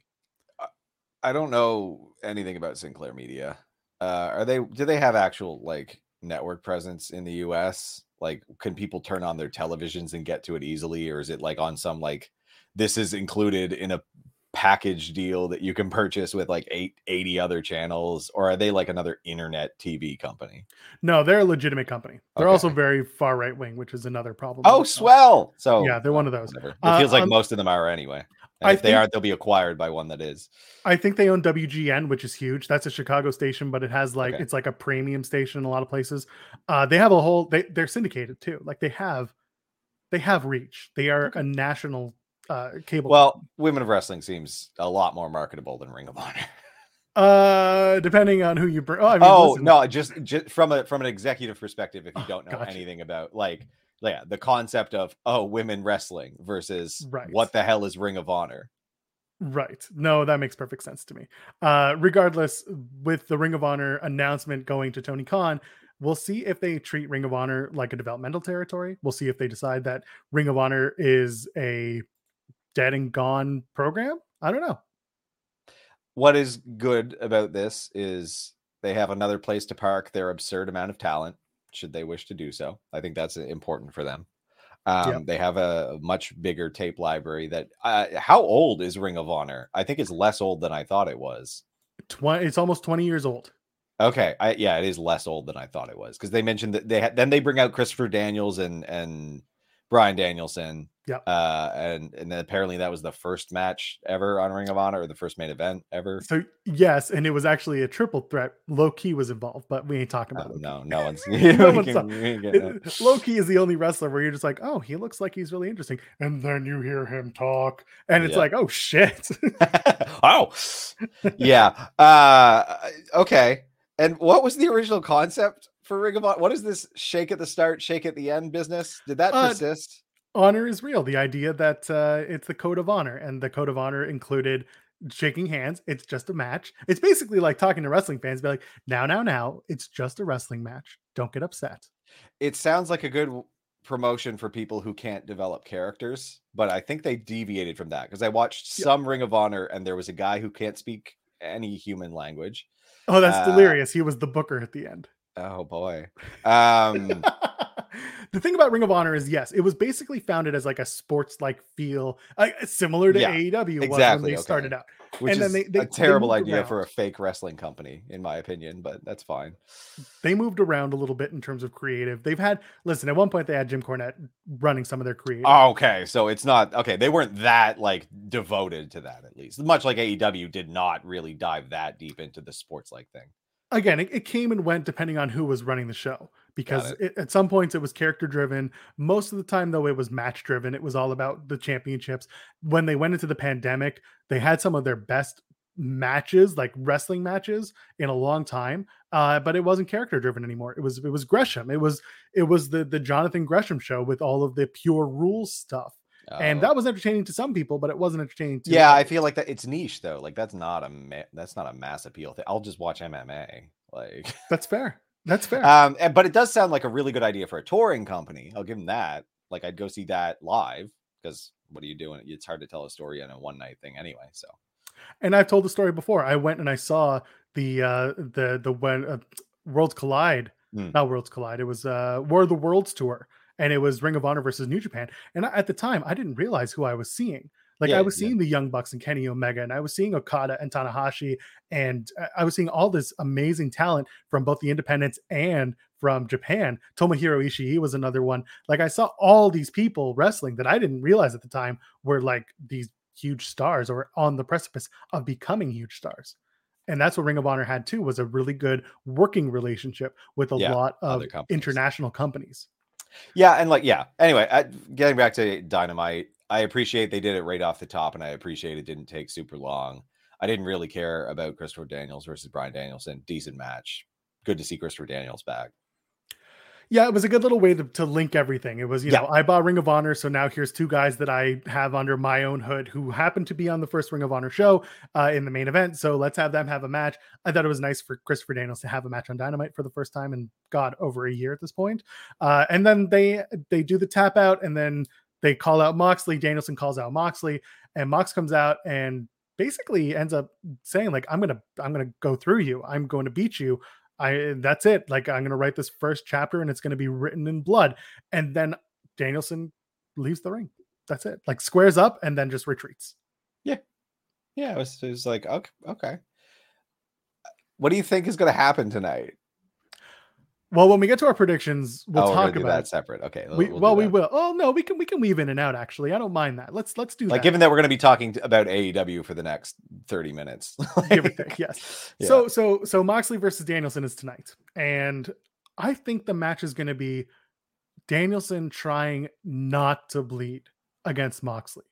I don't know anything about Sinclair Media. Uh, are they, do they have actual like network presence in the U S? Like, can people turn on their televisions and get to it easily? Or is it like on some, like, this is included in a package deal that you can purchase with like eight eighty other channels, or are they like another internet T V company? No, they're a legitimate company. They're okay. Also very far right wing, which is another problem. Oh, swell. So yeah, they're one of those. Whatever. It feels uh, like um, most of them are anyway. And I if think, they are, they'll be acquired by one that is. I think they own W G N, which is huge. That's a Chicago station, but it has like okay. It's like a premium station in a lot of places. Uh, they have a whole. They they're syndicated too. Like they have, they have reach. They are okay. a national. Uh, cable. Well, Women of Wrestling seems a lot more marketable than Ring of Honor. uh, depending on who you bring. Oh, I mean, oh no, just, just from a from an executive perspective, if you oh, don't know gotcha. anything about like, yeah, the concept of oh, women wrestling versus right. what the hell is Ring of Honor? Right. No, that makes perfect sense to me. Uh, regardless, with the Ring of Honor announcement going to Tony Khan, we'll see if they treat Ring of Honor like a developmental territory. We'll see if they decide that Ring of Honor is a dead and gone program. I don't know. What is good about this is they have another place to park their absurd amount of talent, should they wish to do so. I think that's important for them. Um, yep. They have a much bigger tape library that, uh, how old is Ring of Honor? I think it's less old than I thought it was. twenty It's almost twenty years old. Okay. I, yeah, it is less old than I thought it was. Cause they mentioned that they had, then they bring out Christopher Daniels and, and Brian Danielson. Yeah. Uh, and and then apparently that was the first match ever on Ring of Honor, or the first main event ever. So yes, and it was actually a triple threat. Low Key was involved, but we ain't talking about. Oh, no, no one's. no one's can, it, Low Key is the only wrestler where you're just like, oh, he looks like he's really interesting, and then you hear him talk, and it's yeah. like, oh shit. oh, yeah. Uh, okay. And what was the original concept for Ring of Honor? What is this shake at the start, shake at the end business? Did that uh, persist? Honor is real. The idea that uh, it's the code of honor, and the code of honor included shaking hands. It's just a match. It's basically like talking to wrestling fans, be like, now, now, now, it's just a wrestling match. Don't get upset. It sounds like a good promotion for people who can't develop characters, but I think they deviated from that, because I watched yep. some Ring of Honor, and there was a guy who can't speak any human language. Oh, that's uh, delirious. He was the booker at the end. Oh boy. Um, the thing about Ring of Honor is, yes, it was basically founded as like a sports-like feel, uh, similar to yeah, A E W exactly, was when they okay. started out. Which and is then they, they, a terrible they idea around. For a fake wrestling company, in my opinion, but that's fine. They moved around a little bit in terms of creative. They've had, listen, at one point they had Jim Cornette running some of their creative. Oh, okay, so it's not, okay, they weren't that like devoted to that, at least. Much like A E W did not really dive that deep into the sports-like thing. Again, it, it came and went depending on who was running the show, because it. It, at some points it was character driven. Most of the time, though, it was match driven. It was all about the championships. When they went into the pandemic, they had some of their best matches, like wrestling matches, in a long time. Uh, but it wasn't character driven anymore. It was it was Gresham. It was it was the the Jonathan Gresham show with all of the pure rules stuff. Oh. And that was entertaining to some people, but it wasn't entertaining to yeah me. I feel like that it's niche though, like that's not a ma- that's not a mass appeal thing. I'll just watch M M A, like that's fair that's fair um and, but it does sound like a really good idea for a touring company. I'll give them that. Like I'd go see that live, because what are you doing? It's hard to tell a story in a one night thing anyway. So And I've told the story before. I went and I saw the uh, the the when uh, Worlds Collide, mm. not Worlds Collide. It was uh, War of the Worlds tour, and it was Ring of Honor versus New Japan. And at the time, I didn't realize who I was seeing. Like yeah, I was seeing yeah. the Young Bucks and Kenny Omega, and I was seeing Okada and Tanahashi, and I was seeing all this amazing talent from both the independents and from Japan. Tomohiro Ishii was another one. Like I saw all these people wrestling that I didn't realize at the time were like these huge stars or on the precipice of becoming huge stars. And that's what Ring of Honor had too, was a really good working relationship with a yeah, lot of companies. international companies. Yeah. And like, yeah. Anyway, I, getting back to Dynamite, I appreciate they did it right off the top, and I appreciate it didn't take super long. I didn't really care about Christopher Daniels versus Brian Danielson. Decent match. Good to see Christopher Daniels back. Yeah, it was a good little way to, to link everything. It was, you yeah. know, I bought Ring of Honor, so now here's two guys that I have under my own hood who happened to be on the first Ring of Honor show uh, in the main event, so let's have them have a match. I thought it was nice for Christopher Daniels to have a match on Dynamite for the first time in, God, over a year at this point. Uh, and then they they do the tap out, and then they call out Moxley. Danielson calls out Moxley, and Mox comes out and basically ends up saying, like, I'm going to, I'm going to go through you. I'm going to beat you. I, that's it. Like, I'm going to write this first chapter, and it's going to be written in blood. And then Danielson leaves the ring. That's it. Like, squares up and then just retreats. Yeah. Yeah. It was, it was like, okay, okay. What do you think is going to happen tonight? Well, when we get to our predictions, we'll oh, talk do about that it. separate. Okay. We'll, we, we'll, well we will. Oh no, we can we can weave in and out. Actually, I don't mind that. Let's let's do like, that. Like, given that we're going to be talking about A E W for the next thirty minutes. Give or take, yes. Yeah. So so so Moxley versus Danielson is tonight, and I think the match is going to be Danielson trying not to bleed against Moxley.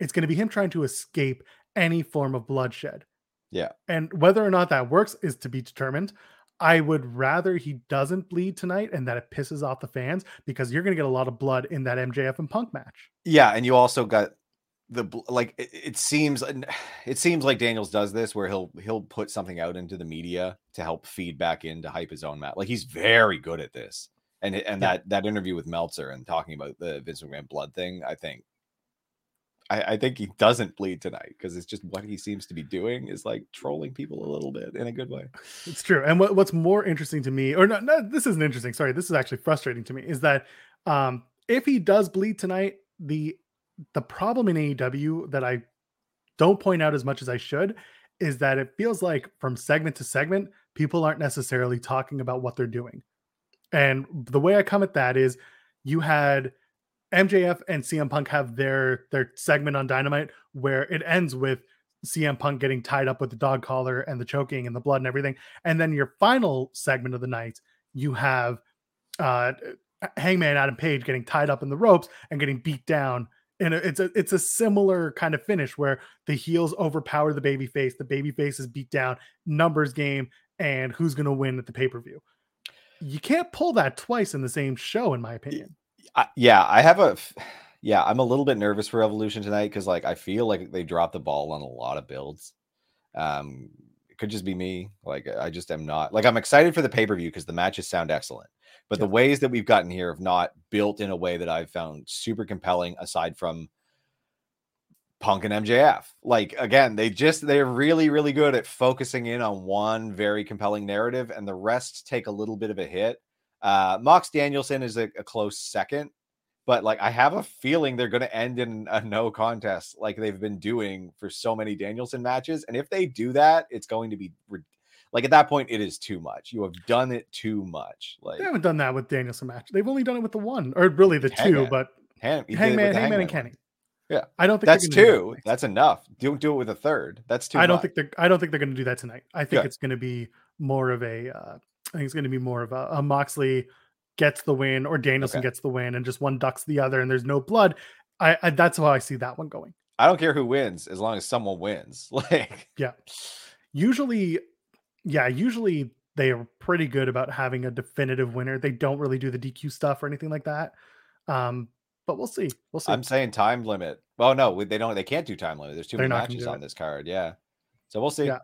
It's going to be him trying to escape any form of bloodshed. Yeah. And whether or not that works is to be determined. I would rather he doesn't bleed tonight and that it pisses off the fans, because you're going to get a lot of blood in that M J F and Punk match. Yeah. And you also got the, like, it, it seems, it seems like Daniels does this where he'll, he'll put something out into the media to help feed back in to hype his own match. Like, he's very good at this. And, and yeah. that, that interview with Meltzer and talking about the Vince McMahon blood thing, I think, I, I think he doesn't bleed tonight, because it's just what he seems to be doing is like trolling people a little bit in a good way. It's true. And what, what's more interesting to me, or no, no, this isn't interesting. Sorry. This is actually frustrating to me, is that um, if he does bleed tonight, the, the problem in A E W that I don't point out as much as I should is that it feels like from segment to segment, people aren't necessarily talking about what they're doing. And the way I come at that is you had M J F and C M Punk have their their segment on Dynamite where it ends with C M Punk getting tied up with the dog collar and the choking and the blood and everything. And then your final segment of the night, you have uh, Hangman Adam Page getting tied up in the ropes and getting beat down. And it's a, it's a similar kind of finish where the heels overpower the babyface. The babyface is beat down, numbers game, and who's going to win at the pay-per-view. You can't pull that twice in the same show, in my opinion. Yeah. I, yeah, I have a, yeah, I'm a little bit nervous for Evolution tonight, because like I feel like they dropped the ball on a lot of builds. Um, it could just be me. Like I just am not like I'm excited for the pay per view because the matches sound excellent, but yeah. the ways that we've gotten here have not built in a way that I've found super compelling. Aside from Punk and M J F, like again, they just they're really really good at focusing in on one very compelling narrative, and the rest take a little bit of a hit. Uh, Mox Danielson is a, a close second, but like I have a feeling they're going to end in a no contest like they've been doing for so many Danielson matches. And if they do that, it's going to be like at that point, it is too much. You have done it too much. Like they haven't done that with Danielson match. They've only done it with the one or really the Hangman. two, but Hang, Hangman, Hangman, Hangman and Kenny. Yeah, I don't think that's two. That that's enough. Don't do it with a third. That's too I don't much. think they're I don't think they're going to do that tonight. I think Good. it's going to be more of a uh, I think it's going to be more of a, a Moxley gets the win or Danielson okay. gets the win and just one ducks the other and there's no blood. I, I that's how I see that one going. I don't care who wins as long as someone wins. Like yeah, usually, yeah, usually they are pretty good about having a definitive winner. They don't really do the D Q stuff or anything like that. Um, but we'll see. We'll see. I'm saying time limit. Well, no, they don't. They can't do time limit. There's too They're many matches on it. this card. Yeah, so we'll see. Yeah.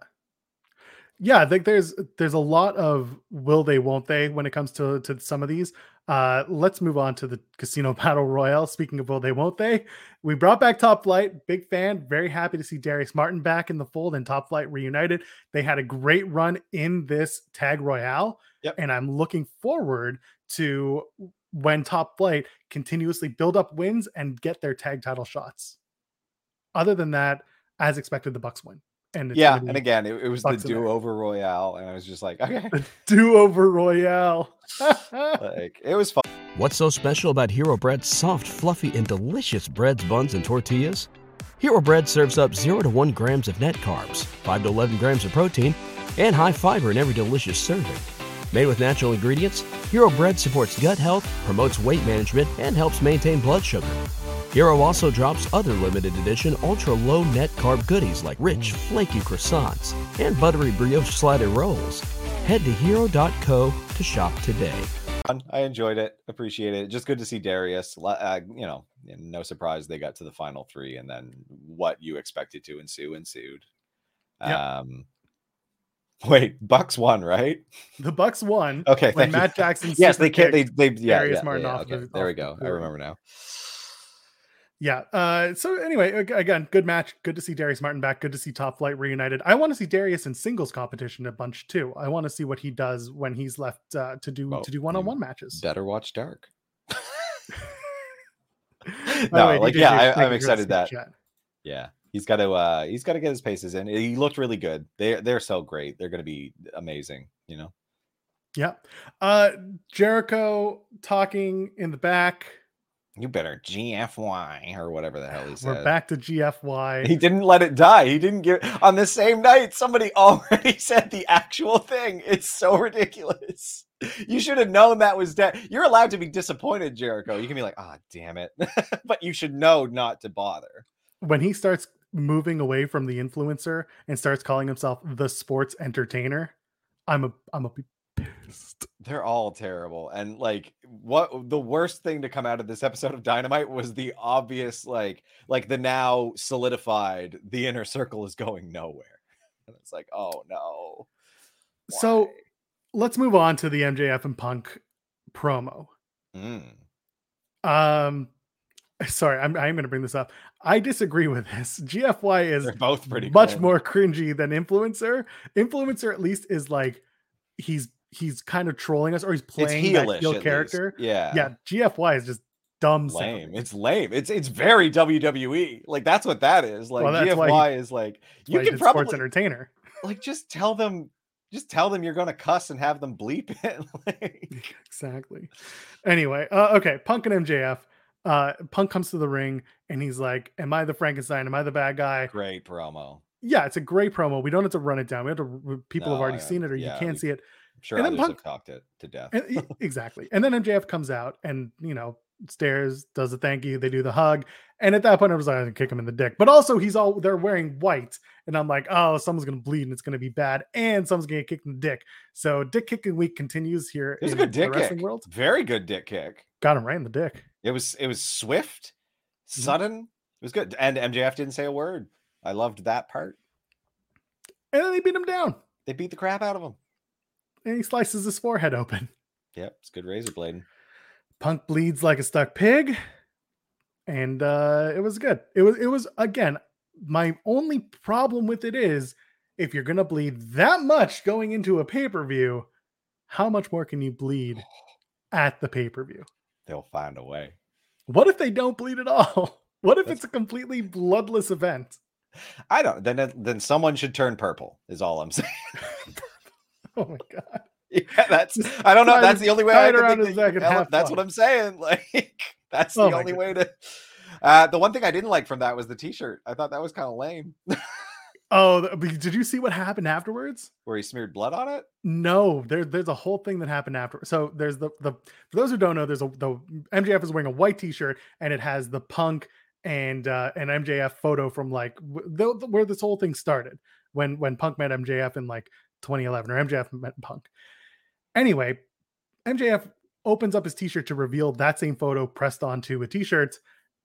Yeah, I think there's there's a lot of will they, won't they when it comes to, to some of these. Uh, let's move on to the Casino Battle Royale. Speaking of will they, won't they? We brought back Top Flight. Big fan. Very happy to see Darius Martin back in the fold and Top Flight reunited. They had a great run in this Tag Royale. Yep. And I'm looking forward to when Top Flight continuously build up wins and get their tag title shots. Other than that, as expected, the Bucks win. And yeah, and again, it, it was the do-over royale, and I was just like, okay, the do-over royale. Like, it was fun. What's so special about Hero Bread's soft, fluffy, and delicious breads, buns, and tortillas? Hero Bread serves up zero to one grams of net carbs, five to eleven grams of protein, and high fiber in every delicious serving. Made with natural ingredients, Hero Bread supports gut health, promotes weight management, and helps maintain blood sugar. Hero also drops other limited edition ultra-low net carb goodies like rich, flaky croissants and buttery brioche slider rolls. Head to hero dot co to shop today. I enjoyed it. Appreciate it. Just good to see Darius. Uh, you know, no surprise they got to the final three, and then what you expected to ensue ensued. Yeah. Um, Wait, Bucks won, right? The Bucks won. Okay, when thank Matt you. Jackson. Yes, they can't. They, they, yeah, Darius yeah, Martin yeah, yeah, off okay. the, there we go. The I remember now. Yeah. Uh, so anyway, again, good match. Good to see Darius Martin back. Good to see Top Flight reunited. I want to see Darius in singles competition a bunch too. I want to see what he does when he's left uh, to do well, to do one-on-one matches. Better watch Dark. No, way, like D J, yeah, I, I'm excited that. Chat. Yeah. He's got to uh, he's got to get his paces in. He looked really good. They they're so great. They're going to be amazing, you know. Yeah. Uh, Jericho talking in the back. You better G F Y or whatever the hell he said. We're back to G F Y. He didn't let it die. He didn't give on the same night. Somebody already said the actual thing. It's so ridiculous. You should have known that was dead. You're allowed to be disappointed, Jericho. You can be like, ah, oh, damn it. But you should know not to bother. When he starts moving away from the influencer and starts calling himself the sports entertainer, I'm a I'm a pissed. They're all terrible. And like, what the worst thing to come out of this episode of Dynamite was the obvious, like like the now solidified the inner circle is going nowhere. And it's like, oh no. Why? So let's move on to the M J F and Punk promo. Mm. Um Sorry, I'm I'm going to bring this up. I disagree with this. G F Y is They're both pretty much cool. more cringy than influencer. Influencer at least is like he's he's kind of trolling us, or he's playing that heel character. Least. Yeah, yeah. G F Y is just dumb. Lame. Sound. It's lame. It's it's very W W E. Like that's what that is. Like well, G F Y he, is like you can probably sports entertainer. Like just tell them. Just tell them you're going to cuss and have them bleep it. Like... Exactly. Anyway, uh, okay. Punk and M J F. Uh, Punk comes to the ring and he's like, am I the Frankenstein? Am I the bad guy? Great promo. Yeah, it's a great promo. We don't have to run it down. We have to, people no, have already I, seen it or yeah, you can we, see it. I'm sure and others then Punk, have talked it to death. And, exactly. And then M J F comes out and, you know, stares, does a thank you. They do the hug. And at that point, I was like, I can kick him in the dick. But also he's all, they're wearing white. And I'm like, oh, someone's going to bleed and it's going to be bad. And someone's going to get kicked in the dick. So dick kicking week continues here. There's in a good dick the wrestling kick. World. Very good dick kick. Got him right in the dick. It was it was swift, sudden. It was good, and M J F didn't say a word. I loved that part. And then they beat him down. They beat the crap out of him, and he slices his forehead open. Yep, it's good razor blading. Punk bleeds like a stuck pig, and uh, it was good. It was it was again. My only problem with it is if you're gonna bleed that much going into a pay per view, how much more can you bleed at the pay per view? They'll find a way. What if they don't bleed at all? What if That's... it's a completely bloodless event? I don't. Then then someone should turn purple is all I'm saying. Oh my god. Yeah, that's I don't know. That's the only way I can think that hell, that's what I'm saying. Like that's the oh only way to uh the one thing I didn't like from that was the t-shirt. I thought that was kind of lame. Oh, did you see what happened afterwards? Where he smeared blood on it? No, there, there's a whole thing that happened after. So there's the, the for those who don't know, there's a the M J F is wearing a white t-shirt and it has the Punk and uh, an M J F photo from like the, the, where this whole thing started when, when Punk met M J F in like twenty eleven or M J F met Punk. Anyway, M J F opens up his t-shirt to reveal that same photo pressed onto a t-shirt.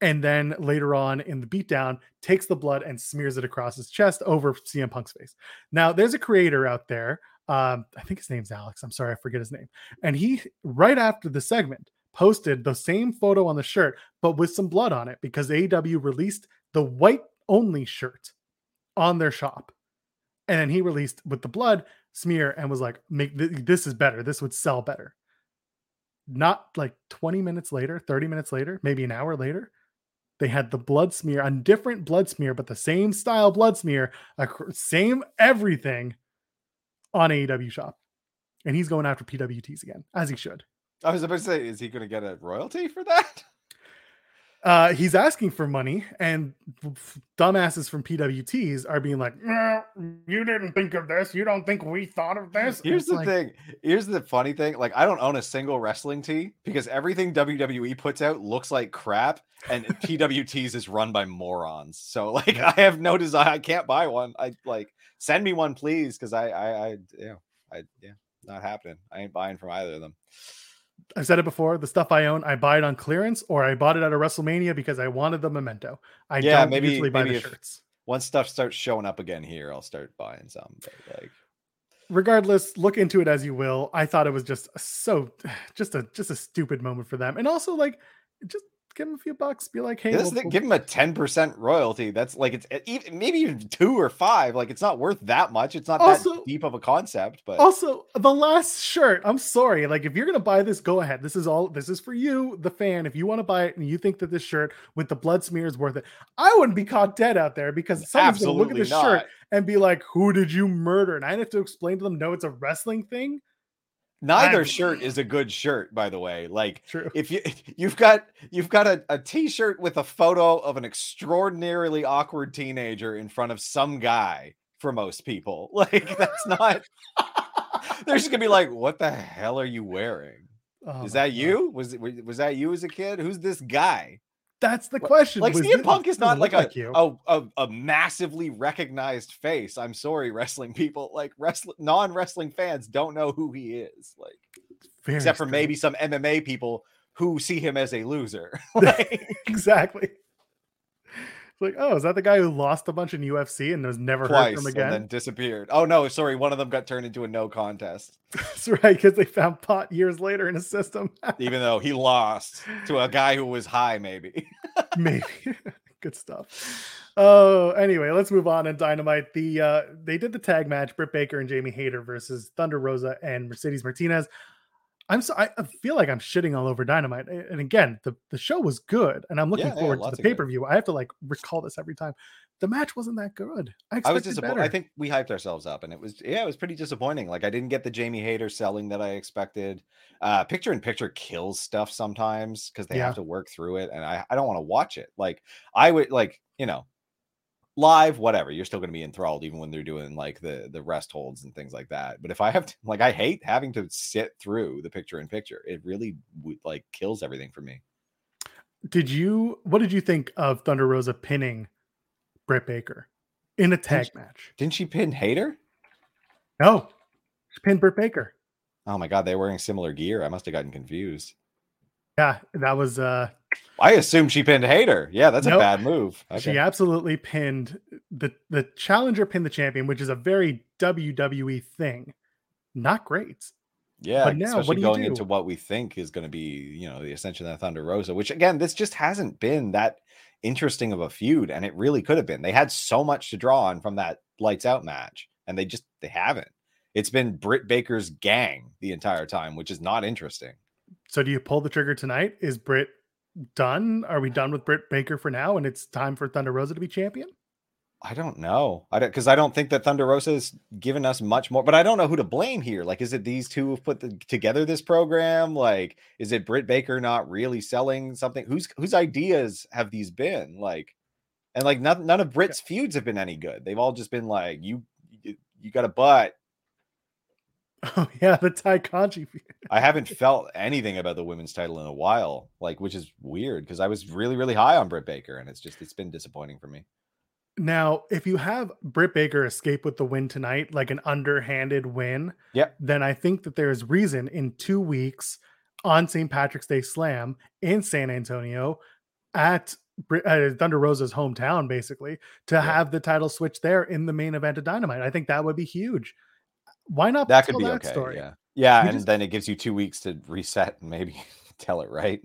And then later on in the beatdown, takes the blood and smears it across his chest over C M Punk's face. Now, there's a creator out there. Um, I think his name's Alex. I'm sorry, I forget his name. And he, right after the segment, posted the same photo on the shirt, but with some blood on it, because A E W released the white only shirt on their shop. And then he released with the blood smear and was like, "Make th- this is better. This would sell better." Not like twenty minutes later, thirty minutes later, maybe an hour later, they had the blood smear, a different blood smear, but the same style blood smear, same everything on A E W shop. And he's going after P W Ts again, as he should. I was about to say, is he going to get a royalty for that? Uh, he's asking for money, and dumbasses from P W Ts are being like, no, you didn't think of this. You don't think we thought of this. Here's the like... thing. Here's the funny thing. Like, I don't own a single wrestling tee because everything W W E puts out looks like crap, and P W Ts is run by morons. So, like, I have no desire. I can't buy one. I like send me one, please, because I, I, I, you know, I, yeah, not happening. I ain't buying from either of them. I've said it before, the stuff I own, I buy it on clearance, or I bought it at a WrestleMania because I wanted the memento. I yeah, don't maybe, usually buy maybe the shirts. Once stuff starts showing up again here, I'll start buying some. But like, regardless, look into it as you will. I thought it was just so, just a just a stupid moment for them. And also, like, just give them a few bucks. Be like, hey, yeah, we'll, thing, we'll, give them a ten percent royalty. That's like, it's even, maybe even two or five. Like, it's not worth that much. It's not also, that deep of a concept. But also, the last shirt, I'm sorry. Like, if you're going to buy this, go ahead. This is all, this is for you, the fan. If you want to buy it and you think that this shirt with the blood smear is worth it, I wouldn't be caught dead out there because someone's going to look at this not. shirt and be like, who did you murder? And I have to explain to them, no, it's a wrestling thing. Neither I'm... shirt is a good shirt, by the way. Like, True. if you you've got you've got a, a t-shirt with a photo of an extraordinarily awkward teenager in front of some guy, for most people, like, that's not. They're just gonna be like, "What the hell are you wearing? Oh, is that you? God. Was it was that you as a kid? Who's this guy?" That's the question. Like, was C M this, Punk is not like, like a, a, a a massively recognized face. I'm sorry, wrestling people. Like, wrestling non-wrestling fans don't know who he is. Like, Very except strange. for maybe some M M A people who see him as a loser. Like, exactly. It's like, oh, is that the guy who lost a bunch in U F C and was never heard from again? And then disappeared. Oh no, sorry, one of them got turned into a no contest. That's right, because they found pot years later in his system. Even though he lost to a guy who was high, maybe. Maybe. Good stuff. Oh, anyway, let's move on. And Dynamite, the uh, they did the tag match: Britt Baker and Jamie Hayter versus Thunder Rosa and Mercedes Martinez. I'm so I feel like I'm shitting all over Dynamite. And again, the, the show was good, and I'm looking yeah, forward yeah, to the pay-per-view. I have to like recall this every time. The match wasn't that good. I, I was disappointed. I think we hyped ourselves up, and it was yeah, it was pretty disappointing. Like, I didn't get the Jamie Hayter selling that I expected. Uh, picture in picture kills stuff sometimes because they yeah. have to work through it, and I, I don't want to watch it. Like, I would like, you know, live, whatever, you're still going to be enthralled even when they're doing like the the rest holds and things like that. But if I have to, like, I hate having to sit through the picture in picture. It really like kills everything for me. Did you what did you think of Thunder Rosa pinning Britt Baker in a tag didn't match? She, didn't she pin Hayter? No, she pinned Britt Baker. Oh my God, they're wearing similar gear. I must have gotten confused. Yeah, that was. uh I assume she pinned Hayter. Yeah, that's nope. a bad move. Okay. She absolutely pinned the the challenger, pinned the champion, which is a very W W E thing. Not great. Yeah, but now, especially what do going you do? into what we think is going to be, you know, the Ascension of Thunder Rosa, which again, this just hasn't been that interesting of a feud, and it really could have been. They had so much to draw on from that Lights Out match, and they just they haven't. It's been Britt Baker's gang the entire time, which is not interesting. So do you pull the trigger tonight? Is Britt done? Are we done with Britt Baker for now, and it's time for Thunder Rosa to be champion? I don't know. I don't because I don't think that Thunder Rosa has given us much more. But I don't know who to blame here. Like, is it these two who've put the, together this program? Like, is it Britt Baker not really selling something? Whose whose ideas have these been? Like, and like none none of Britt's okay. feuds have been any good. They've all just been like you you, you got a butt. Oh yeah, the Tai Conchi. I haven't felt anything about the women's title in a while, like, which is weird because I was really, really high on Britt Baker, and it's just it's been disappointing for me. Now, if you have Britt Baker escape with the win tonight, like an underhanded win, yep. then I think that there is reason in two weeks on Saint Patrick's Day Slam in San Antonio at Thunder Rosa's hometown, basically, to yep. have the title switch there in the main event of Dynamite. I think that would be huge. Why not? That could be that okay. Story? Yeah, yeah, you and just... then it gives you two weeks to reset and maybe tell it right.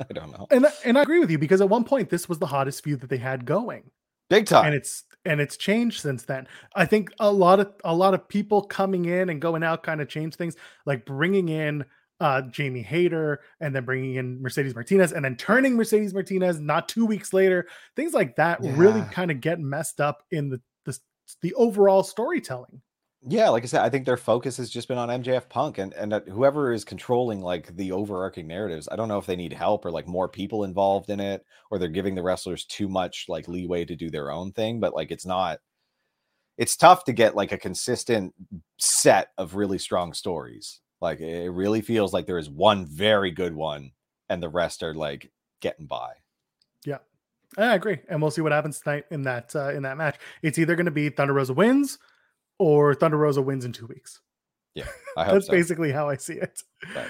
I don't know. And and I agree with you, because at one point this was the hottest feud that they had going. Big time. And it's and it's changed since then. I think a lot of a lot of people coming in and going out kind of changed things, like bringing in uh, Jamie Hayter and then bringing in Mercedes Martinez and then turning Mercedes Martinez not two weeks later. Things like that yeah. really kind of get messed up in the, the the overall storytelling. Yeah, like I said, I think their focus has just been on M J F Punk and, and whoever is controlling like the overarching narratives. I don't know if they need help or like more people involved in it, or they're giving the wrestlers too much like leeway to do their own thing. But like, it's not, it's tough to get like a consistent set of really strong stories. Like it really feels like there is one very good one and the rest are like getting by. Yeah, I agree. And we'll see what happens tonight in that, uh, in that match. It's either going to be Thunder Rosa wins or Thunder Rosa wins in two weeks. Yeah, I hope that's so. Basically how I see it. Right.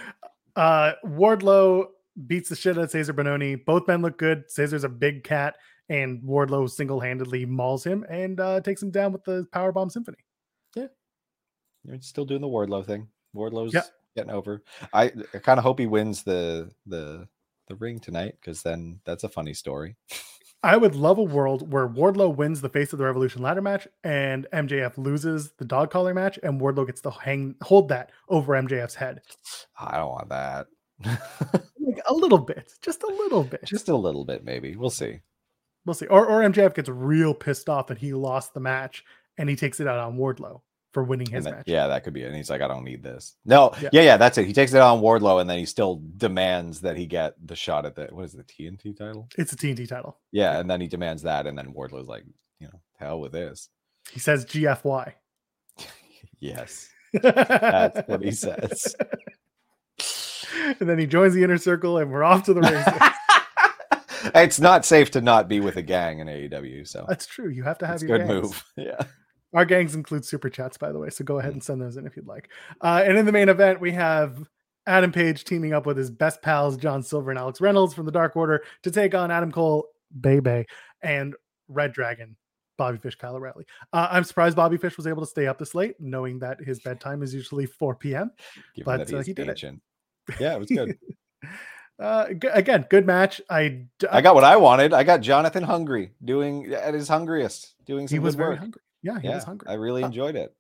Uh, Wardlow beats the shit out of Cesar Bononi. Both men look good. Cesar's a big cat, and Wardlow single-handedly mauls him and uh, takes him down with the Powerbomb Symphony. Yeah, you're still doing the Wardlow thing. Wardlow's yep. getting over. I, I kind of hope he wins the the the ring tonight, because then that's a funny story. I would love a world where Wardlow wins the Face of the Revolution ladder match and M J F loses the dog collar match and Wardlow gets to hang hold that over M J F's head. I don't want that. Like a little bit, just a little bit, just a little bit. Maybe we'll see. We'll see. Or, or M J F gets real pissed off that he lost the match and he takes it out on Wardlow for winning his that, match. Yeah, that could be it. And he's like, I don't need this. No. Yeah. yeah. Yeah. That's it. He takes it on Wardlow and then he still demands that he get the shot at the, what is the T N T title? It's a T N T title. Yeah. And then he demands that. And then Wardlow's like, you know, hell with this. He says G F Y. Yes. That's what he says. And then he joins the inner circle and we're off to the races. It's not safe to not be with a gang in A E W. So that's true. You have to have that's your good gangs. Move. Yeah. Our gangs include super chats, by the way, so go ahead and send those in if you'd like. Uh, and in the main event, we have Adam Page teaming up with his best pals, John Silver and Alex Reynolds from the Dark Order, to take on Adam Cole, Bebe, and Red Dragon, Bobby Fish, Kyle O'Reilly. Uh, I'm surprised Bobby Fish was able to stay up this late, knowing that his bedtime is usually four p.m., Given but that uh, he did ancient. It. Yeah, it was good. Uh, g- again, good match. I, d- I got what I wanted. I got Jonathan hungry, doing at his hungriest, doing some he was good very work. Hungry. Yeah, he yeah, was hungry. I really enjoyed it.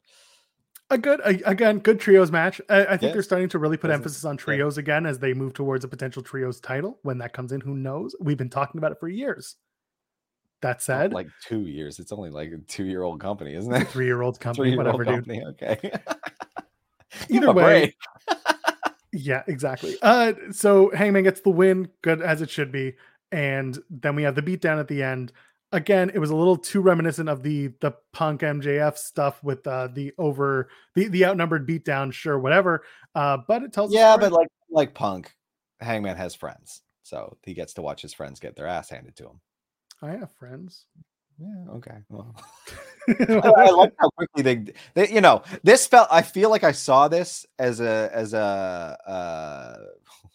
A good, a, again, good trios match. I, I think yeah. they're starting to really put Doesn't, emphasis on trios yeah. again as they move towards a potential trios title. When that comes in, who knows? We've been talking about it for years. That said, like two years. It's only like a two-year-old company, isn't it? Three-year-old company, Three-year-old whatever, company. Dude. Okay. Either way. yeah, exactly. Uh, so Hangman gets the win, good as it should be, and then we have the beatdown at the end. Again, it was a little too reminiscent of the the Punk M J F stuff with uh, the over the, the outnumbered beatdown, sure, whatever. Uh, but it tells yeah, but like like Punk, Hangman has friends, so he gets to watch his friends get their ass handed to him. I have friends. Yeah. Okay. Well, I, I like how quickly they, they, you know, this felt. I feel like I saw this as a as a uh, oh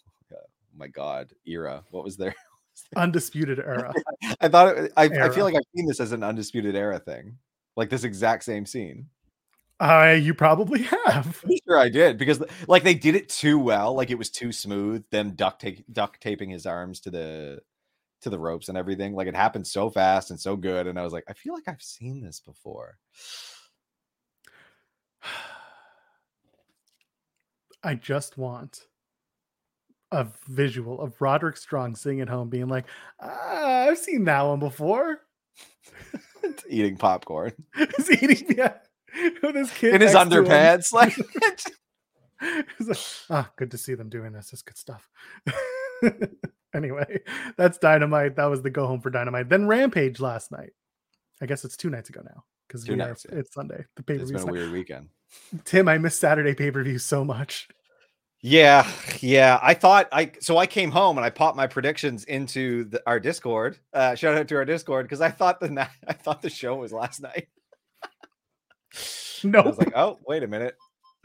my god era. What was there? Undisputed era. I thought it, I, I feel like I've seen this as an Undisputed Era thing, like this exact same scene. Uh, you probably have. I'm sure I did, because like they did it too well, like it was too smooth. Them duct tape, duct taping his arms to the to the ropes and everything. Like it happened so fast and so good, and I was like, I feel like I've seen this before. I just want a visual of Roderick Strong sitting at home being like, ah, I've seen that one before. Eating popcorn. He's eating, yeah. This kid in his underpants. Like, like, ah, good to see them doing this. That's good stuff. Anyway, that's Dynamite. That was the go home for Dynamite. Then Rampage last night. I guess it's two nights ago now, because yeah. it's Sunday. The pay-per-view. It's been a weird weekend. Tim, I missed Saturday pay-per-view so much. Yeah, yeah. I thought I so I came home and I popped my predictions into the, our Discord. Uh, shout out to our Discord, because I thought the na- I thought the show was last night. No, nope. I was like, oh, wait a minute.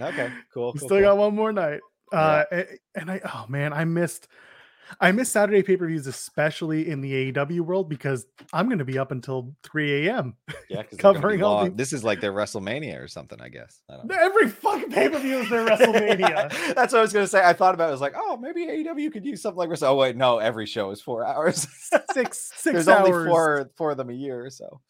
Okay, cool. cool still cool. Got one more night. Uh, yeah. and, and I oh man, I missed I miss Saturday pay-per-views, especially in the A E W world, because I'm going to be up until three a.m. Yeah, covering all the... This is like their WrestleMania or something, I guess. I don't know. Every fucking pay-per-view is their WrestleMania. That's what I was going to say. I thought about it. I was like, oh, maybe A E W could use something like this. Oh, wait, no, every show is four hours. six six There's hours. There's only four, four of them a year or so.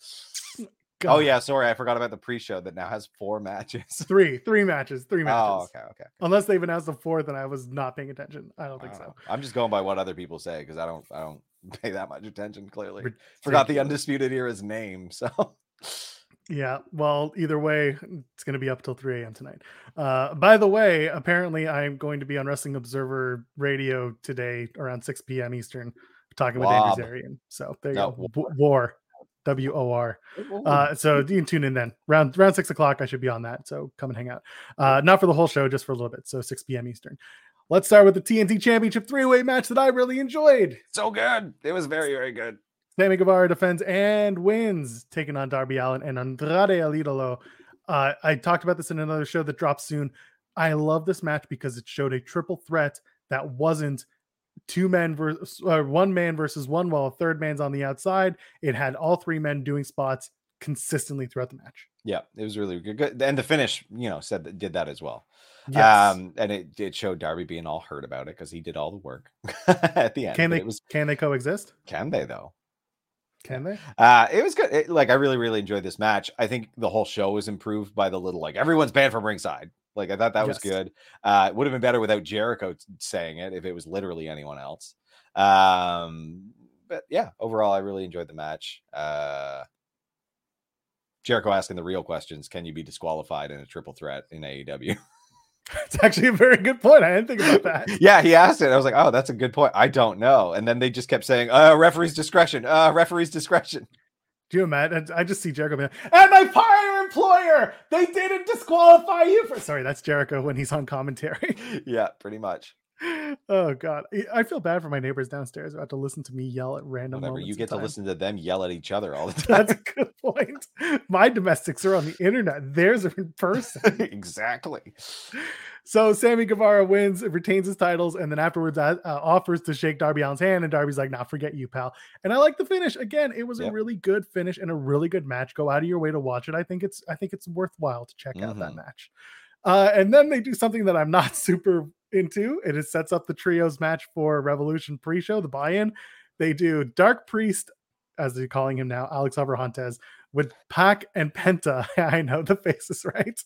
God. Oh, yeah. Sorry. I forgot about the pre-show that now has four matches. Three. Three matches. Three matches. Oh, okay, okay. Unless they've announced a fourth and I was not paying attention. I don't think I don't so. Know. I'm just going by what other people say because I don't I don't pay that much attention, clearly. Ridiculous. Forgot the Undisputed Era's name. So yeah. Well, either way, it's going to be up till three a.m. tonight. Uh, by the way, apparently I'm going to be on Wrestling Observer Radio today around six p.m. Eastern talking Wob. with Andy Zarian. So there you no, go. War. war. W O R. Uh, so you can tune in then. Round round six o'clock, I should be on that. So come and hang out. Uh, not for the whole show, just for a little bit. So six p.m. Eastern. Let's start with the T N T Championship three-way match that I really enjoyed. So good. It was very, very good. Sammy Guevara defends and wins, taking on Darby Allin and Andrade El Idolo. Uh, I talked about this in another show that drops soon. I love this match because it showed a triple threat that wasn't two men versus uh, one man versus one, while a third man's on the outside. It had all three men doing spots consistently throughout the match. Yeah, it was really good. good. And the finish, you know, said that did that as well. Yes. Um, and it, it showed Darby being all hurt about it because he did all the work at the end. Can they, it was, can they coexist? Can they though? Can they? Uh, it was good. It, like, I really, really enjoyed this match. I think the whole show was improved by the little, like, everyone's banned from ringside. Like, I thought that yes. was good. Uh, it would have been better without Jericho t- saying it if it was literally anyone else. Um, but yeah, overall, I really enjoyed the match. Uh, Jericho asking the real questions. Can you be disqualified in a triple threat in A E W? It's actually a very good point. I didn't think about that. Yeah, he asked it. I was like, oh, that's a good point. I don't know. And then they just kept saying, uh, referee's discretion. Uh, referee's discretion. Do you imagine? I just see Jericho being like, and my prior employer, they didn't disqualify you for. Sorry, that's Jericho when he's on commentary. Yeah, pretty much. Oh God, I feel bad for my neighbors downstairs about to listen to me yell at random. Whatever, you get to listen to them yell at each other all the time. That's a good point. My domestics are on the internet; theirs are in person. Exactly. So Sammy Guevara wins, retains his titles, and then afterwards uh, offers to shake Darby Allin's hand, and Darby's like, "Nah, forget you, pal." And I like the finish. Again, it was yep. a really good finish and a really good match. Go out of your way to watch it. I think it's I think it's worthwhile to check mm-hmm. out that match. Uh, and then they do something that I'm not super into. It is sets up the trios match for Revolution pre-show, the buy-in. They do Dark Priest, as they're calling him now, Alex Abrahantes, with Pac and Penta. I know the faces, right?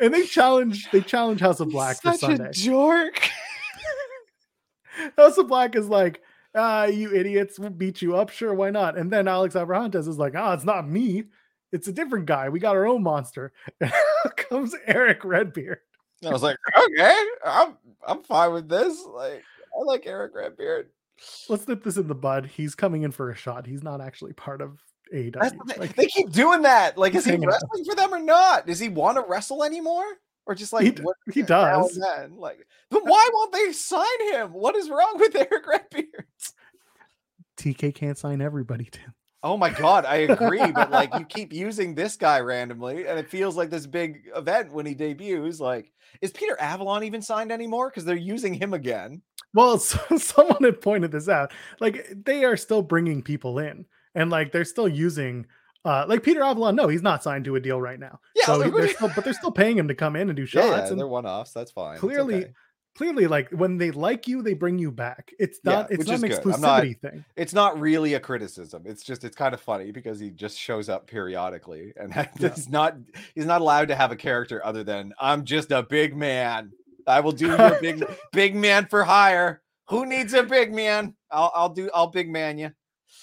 And they challenge they challenge House of Black for Sunday. Such a jork. House of Black is like, ah, you idiots, we'll beat you up. Sure, why not? And then Alex Abrahantes is like, ah, it's not me. It's a different guy. We got our own monster. And out comes Eric Redbeard. I was like, okay, I'm I'm fine with this. Like, I like Eric Redbeard. Let's nip this in the bud. He's coming in for a shot. He's not actually part of A E W. Like, they keep doing that. Like, is he wrestling for them or not? Does he want to wrestle anymore? Or just like he, what, he does. Then? Like, but why won't they sign him? What is wrong with Eric Redbeard? T K can't sign everybody, Tim. Oh my God, I agree, but like you keep using this guy randomly, and it feels like this big event when he debuts. Like, is Peter Avalon even signed anymore? Because they're using him again. Well, so, someone had pointed this out. Like, they are still bringing people in, and like they're still using, uh, like Peter Avalon. No, he's not signed to a deal right now. Yeah, so they're still, but they're still paying him to come in and do shots. Yeah, and they're one-offs. That's fine. Clearly. It's okay. Clearly, like, when they like you, they bring you back. It's not yeah, it's not an exclusivity not, thing. It's not really a criticism. It's just it's kind of funny because he just shows up periodically and yeah. it's not he's not allowed to have a character other than I'm just a big man. I will do your big big man for hire. Who needs a big man? I'll I'll do I'll big man you.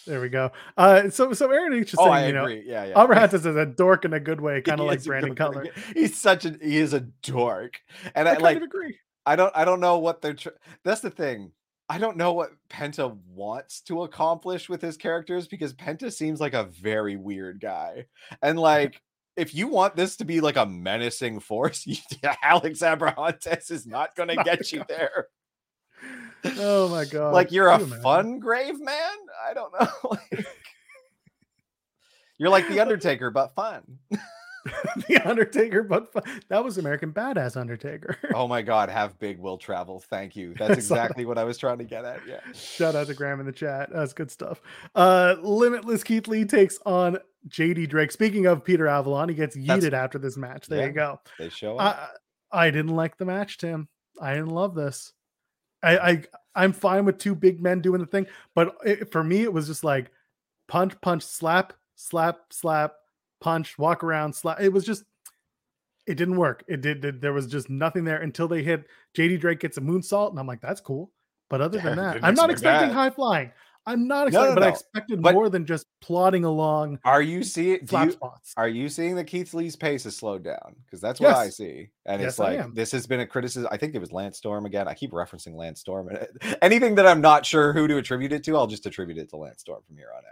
There we go. Uh, so so Aaron is just saying, oh, I you agree. know, yeah, yeah. Abrahantes is a dork in a good way, kind of like Brandon Cutler. He's such a he is a dork, and I, I kind like, of agree. I don't I don't know what they're tr- that's the thing. I don't know what Penta wants to accomplish with his characters because Penta seems like a very weird guy. And like if you want this to be like a menacing force, you, Alex Abrahantes is not going to get you there. Oh my God. Like you're a fun grave man? I don't know. Like, you're like the Undertaker but fun. The Undertaker, but that was American Badass Undertaker. Oh my God, have Big Will travel. Thank you. That's exactly what I was trying to get at. Yeah. Shout out to Graham in the chat. That's good stuff. Uh, Limitless Keith Lee takes on J D Drake. Speaking of Peter Avalon, he gets yeeted That's... after this match. There yeah, you go. They show up. I, I didn't like the match, Tim. I didn't love this. I, I I'm fine with two big men doing the thing, but it, for me, it was just like punch, punch, slap, slap, slap. Punch, walk around, slap. It was just, it didn't work. It did, did. There was just nothing there until they hit. J D Drake gets a moonsault, and I'm like, that's cool. But other than that, I'm not expecting high flying. I'm not expecting, no, no, but no. I expected but more than just plodding along. Are you seeing? You, are you seeing that Keith Lee's pace has slowed down? Because that's what yes. I see, and yes, it's like this has been a criticism. I think it was Lance Storm again. I keep referencing Lance Storm. Anything that I'm not sure who to attribute it to, I'll just attribute it to Lance Storm from here on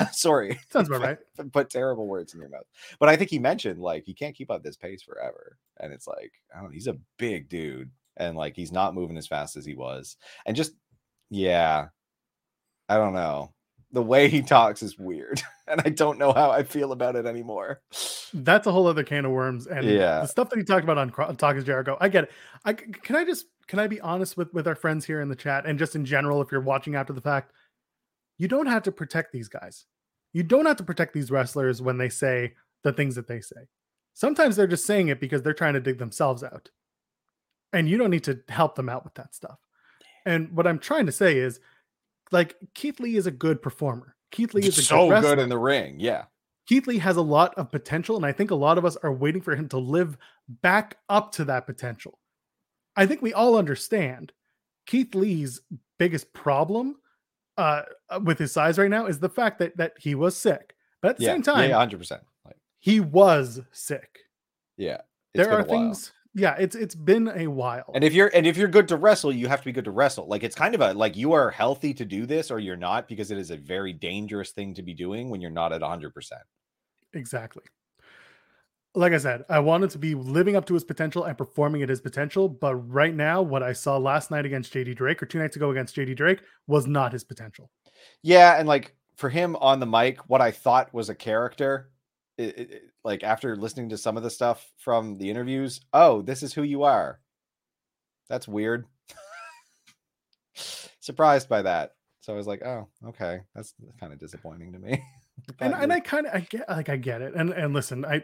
out. Sorry, sounds about right. Put, put terrible words in your mouth. But I think he mentioned like he can't keep up this pace forever, and it's like I don't know. He's a big dude, and like he's not moving as fast as he was, and just yeah. I don't know. The way he talks is weird, and I don't know how I feel about it anymore. That's a whole other can of worms, and yeah. the stuff that he talked about on, on Talk Is Jericho. I get it. I can I just can I be honest with with our friends here in the chat, and just in general, if you're watching after the fact, you don't have to protect these guys. You don't have to protect these wrestlers when they say the things that they say. Sometimes they're just saying it because they're trying to dig themselves out, and you don't need to help them out with that stuff. And what I'm trying to say is, like, Keith Lee is a good performer. Keith Lee is a so good, good in the ring. Yeah. Keith Lee has a lot of potential, and I think a lot of us are waiting for him to live back up to that potential. I think we all understand Keith Lee's biggest problem uh, with his size right now is the fact that that he was sick. But at the yeah, same time, yeah, one hundred percent. Like, he was sick. Yeah. There are things... Yeah, it's it's been a while. And if you're and if you're good to wrestle, you have to be good to wrestle. Like, it's kind of a like you are healthy to do this or you're not, because it is a very dangerous thing to be doing when you're not at one hundred percent. Exactly. Like I said, I wanted to be living up to his potential and performing at his potential, but right now what I saw last night against J D Drake or two nights ago against J D Drake was not his potential. Yeah, and like for him on the mic, what I thought was a character It, it, it, like after listening to some of the stuff from the interviews, oh, this is who you are. That's weird. Surprised by that. So I was like, oh, okay. That's kind of disappointing to me. and, and I kind of, I get, like, I get it. And, and listen, I,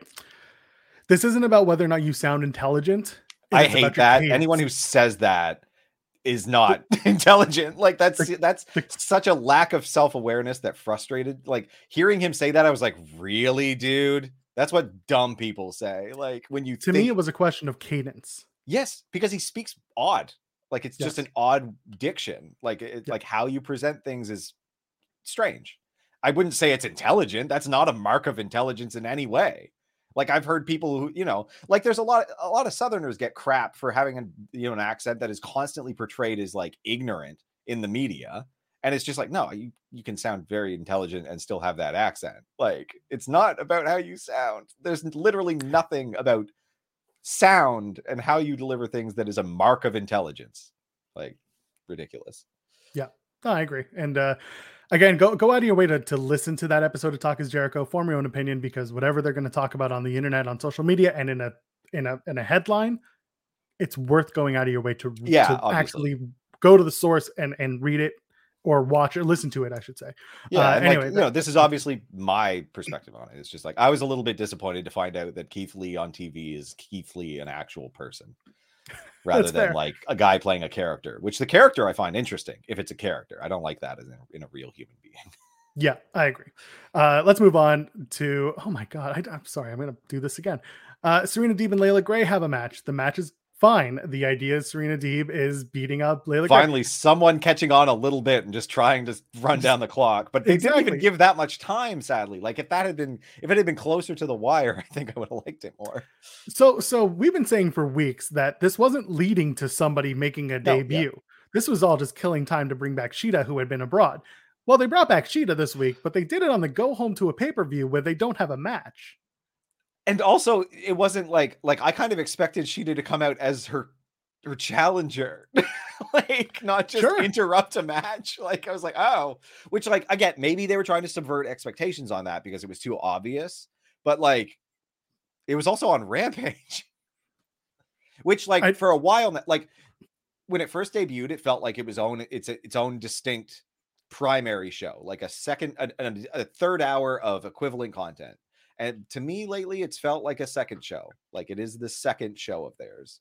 this isn't about whether or not you sound intelligent. I hate that. Anyone who says that is not intelligent. Like that's that's such a lack of self-awareness that frustrated. Like hearing him say that, I was like, really, dude? That's what dumb people say. Like when you to think... me, it was a question of cadence. Yes, because he speaks odd. Like it's yes. just an odd diction. Like it, yeah. like how you present things is strange. I wouldn't say it's intelligent. That's not a mark of intelligence in any way. Like I've heard people who, you know, like there's a lot, a lot of Southerners get crap for having a, you know, an accent that is constantly portrayed as like ignorant in the media. And it's just like, no, you, you can sound very intelligent and still have that accent. Like it's not about how you sound. There's literally nothing about sound and how you deliver things that is a mark of intelligence. Like ridiculous. Yeah, no, I agree. And, uh, Again, go, go out of your way to, to listen to that episode of Talk Is Jericho, form your own opinion, because whatever they're going to talk about on the internet, on social media, and in a in a in a headline, it's worth going out of your way to, yeah, to actually go to the source and, and read it or watch or listen to it, I should say. Yeah, uh, anyway, like, you know, this is obviously my perspective on it. It's just like I was a little bit disappointed to find out that Keith Lee on T V is Keith Lee, an actual person, rather That's than fair. Like a guy playing a character, which the character I find interesting if it's a character. I don't like that as in, in a real human being. Yeah, I agree. Uh, let's move on to, oh my God, I, I'm sorry. I'm going to do this again. Uh, Serena Deeb and Layla Gray have a match. The match is fine. The idea is Serena Deeb is beating up Layla Gray. Finally, someone catching on a little bit and just trying to run down the clock, but they exactly. didn't even give that much time, sadly. Like if that had been, if it had been closer to the wire, I think I would have liked it more. So, so we've been saying for weeks that this wasn't leading to somebody making a no, debut. Yeah. This was all just killing time to bring back Shida, who had been abroad. Well, they brought back Shida this week, but they did it on the go home to a pay-per-view where they don't have a match. And also, it wasn't like, like I kind of expected Shida to come out as her, her challenger, like not just sure. interrupt a match. Like I was like, oh, which like, again, maybe they were trying to subvert expectations on that because it was too obvious, but like, It was also on Rampage, which like I, for a while, like when it first debuted, it felt like it was own its its own distinct primary show, like a second, a, a third hour of equivalent content. And to me lately, it's felt like a second show. Like it is the second show of theirs.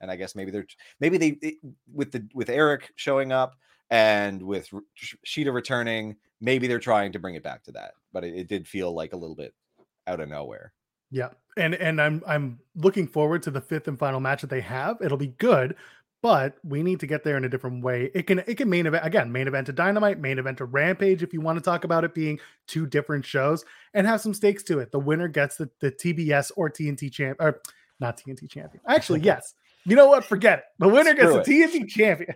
And I guess maybe they're, maybe they, it, with the, with Eric showing up and with Shida returning, maybe they're trying to bring it back to that, but it, it did feel like a little bit out of nowhere. Yeah. And, and I'm, I'm looking forward to the fifth and final match that they have. It'll be good, but we need to get there in a different way. It can, it can main event again, main event to Dynamite, main event to Rampage. If you want to talk about it being two different shows and have some stakes to it, the winner gets the, the T B S or T N T champ, or not T N T champion. Actually, yes. You know what? Forget it. The winner Screw gets the it. T N T champion.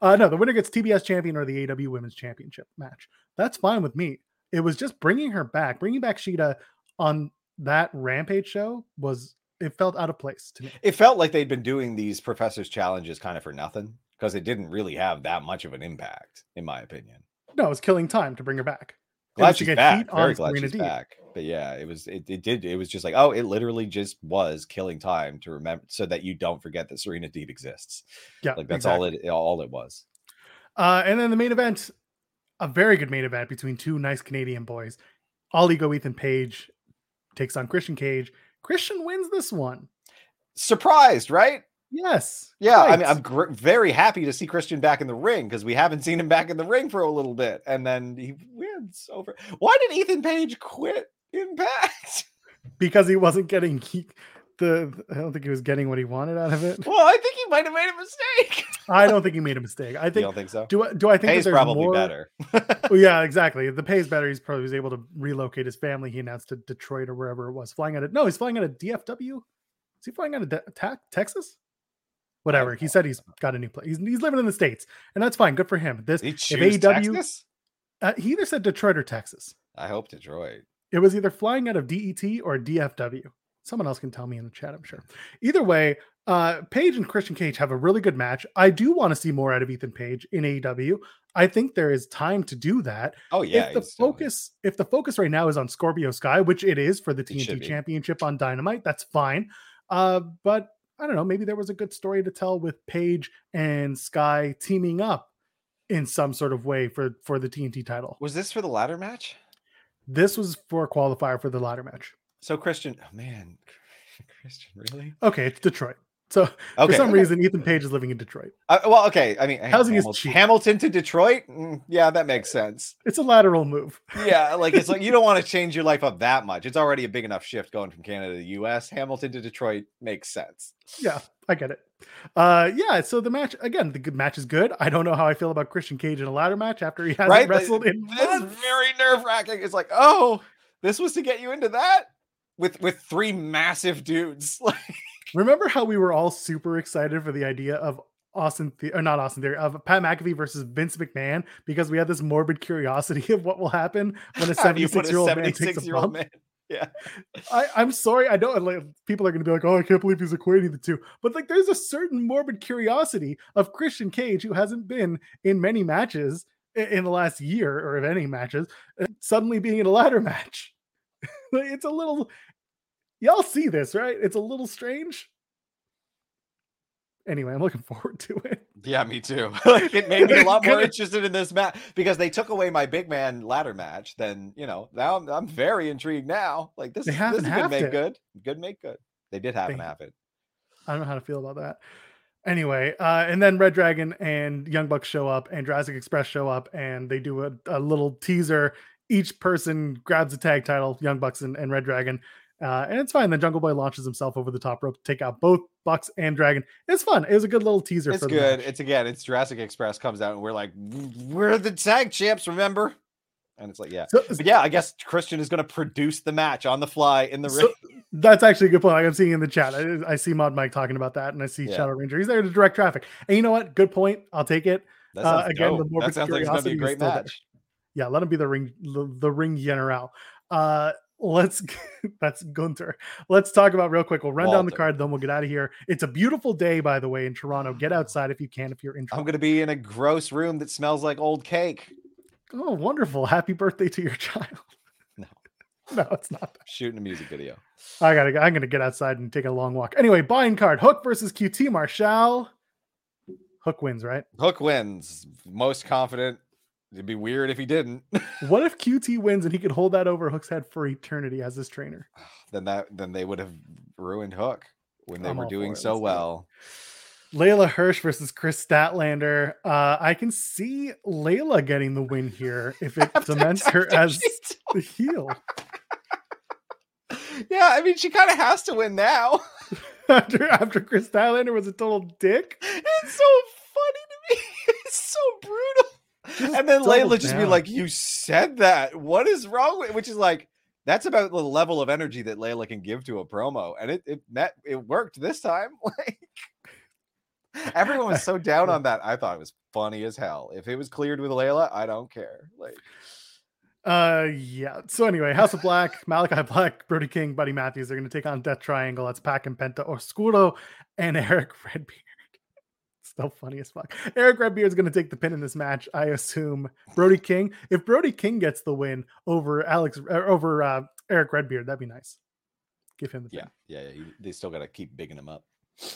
Uh, no, the winner gets T B S champion or the A E W Women's Championship match. That's fine with me. It was just bringing her back, bringing back Shida on that Rampage show was, it felt out of place to me. It felt like they'd been doing these Professor's Challenges kind of for nothing because it didn't really have that much of an impact, in my opinion. No, it was killing time to bring her back. Glad she's back. Very glad she's back. But yeah, it was, it, it did, it was just like, oh, it literally just was killing time to remember so that you don't forget that Serena Deeb exists. Yeah. Like that's exactly. all it, all it was. Uh, and then the main event, a very good main event between two nice Canadian boys. All Ego Ethan Page takes on Christian Cage. Christian wins this one. Surprised, right? Yes. Yeah. Right. I mean, I'm gr- very happy to see Christian back in the ring because we haven't seen him back in the ring for a little bit. And then he wins over. Why did Ethan Page quit Impact? Because he wasn't getting he, the, I don't think he was getting what he wanted out of it. Well, I think he might have made a mistake. I don't think he made a mistake. I think, you don't think so? Do I, do I think Pay's that there's probably more... better? Well, yeah, exactly. The pay's better. He's probably was able to relocate his family. He announced to Detroit or wherever it was. Flying out of, no, he's flying out of D F W. Is he flying out of De- Ta- Texas? Whatever. He said he's got a new place. He's, he's living in the States, and that's fine. Good for him. This he if A E W, uh, he either said Detroit or Texas. I hope Detroit. It was either flying out of D E T or D F W. Someone else can tell me in the chat, I'm sure. Either way, uh, Page and Christian Cage have a really good match. I do want to see more out of Ethan Page in A E W. I think there is time to do that. Oh yeah. If the focus, if the focus right now is on Scorpio Sky, which it is for the T N T Championship on Dynamite, that's fine. Uh, but I don't know, maybe there was a good story to tell with Paige and Sky teaming up in some sort of way for, for the T N T title. Was this for the ladder match? This was for a qualifier for the ladder match. So Christian, oh man, Christian, really? Okay, it's Detroit. So okay, for some okay. reason, Ethan Page is living in Detroit. Uh, well, okay. I mean, housing Hamilton, is cheap. Hamilton to Detroit. Mm, yeah, that makes sense. It's a lateral move. Yeah, like it's like you don't want to change your life up that much. It's already a big enough shift going from Canada to the U S. Hamilton to Detroit makes sense. Yeah, I get it. Uh, yeah. So the match again, the good match is good. I don't know how I feel about Christian Cage in a ladder match after he hasn't right? wrestled in. This is very nerve wracking. It's like, oh, this was to get you into that with with three massive dudes like. Remember how we were all super excited for the idea of Austin, the- or not Austin Theory, of Pat McAfee versus Vince McMahon because we had this morbid curiosity of what will happen when a seventy-six-year-old man takes a bump. Man. Yeah, I, I'm sorry. I know like, people are going to be like, "Oh, I can't believe he's equating the two." But like, there's a certain morbid curiosity of Christian Cage who hasn't been in many matches in the last year, or if any matches, suddenly being in a ladder match. It's a little. Y'all see this, right? It's a little strange. Anyway, I'm looking forward to it. Yeah, me too. Like, it made me a lot more interested in this match because they took away my big man ladder match. Then, you know, now I'm, I'm very intrigued now. Like this, this is good make it. good. Good make good. They did happen to have it. I don't know how to feel about that. Anyway, uh, and then Red Dragon and Young Bucks show up and Jurassic Express show up and they do a, a little teaser. Each person grabs a tag title, Young Bucks and, and Red Dragon. Uh, and it's fine. Then Jungle Boy launches himself over the top rope to take out both Bucks and Dragon. It's fun. It was a good little teaser. It's for good. Match. It's again, it's Jurassic Express comes out and we're like, we're the tag champs, remember? And it's like, yeah. So, but yeah, I guess Christian is going to produce the match on the fly in the so, ring. That's actually a good point. Like I'm seeing in the chat. I, I see Mod Mike talking about that and I see yeah. Shadow Ranger. He's there to direct traffic. And you know what? Good point. I'll take it. That sounds, uh, again, the morbid that sounds like it's going to be a great match. There. Yeah, let him be the ring, the, the ring general. Uh, Let's that's Gunther. Let's talk about real quick. We'll run Walter. down the card, then we'll get out of here. It's a beautiful day, by the way, in Toronto. Get outside if you can. If you're in, Toronto. I'm going to be in a gross room that smells like old cake. Oh, wonderful! Happy birthday to your child. No, No, it's not. Shooting a music video. I gotta. I'm gonna get outside and take a long walk. Anyway, buying card: Hook versus Q T Marshall. Hook wins, right? Hook wins. Most confident. It'd be weird if he didn't. What if Q T wins and he could hold that over Hook's head for eternity as his trainer? Then that. Then they would have ruined Hook when they I'm were doing so Let's well. Layla Hirsch versus Chris Statlander. Uh, I can see Layla getting the win here if it cements her as the heel. Yeah, I mean, she kind of has to win now. after, after Chris Statlander was a total dick. It's so funny to me. It's so brutal. Just and then Layla just down. Be like, you said that. What is wrong with it? Which is like, that's about the level of energy that Layla can give to a promo. And it, it, met, it worked this time. Like... Everyone was so down on that. I thought it was funny as hell. If it was cleared with Layla, I don't care. Like, uh, yeah. So anyway, House of Black, Malachi Black, Brody King, Buddy Matthews. They're going to take on Death Triangle. That's Pac and Penta Oscuro and Eric Redbeard. Still funny as fuck. Eric Redbeard is going to take the pin in this match, I assume. Brody King. If Brody King gets the win over Alex or over uh, Eric Redbeard, that'd be nice. Give him the yeah, pin. Yeah, yeah. They still got to keep bigging him up.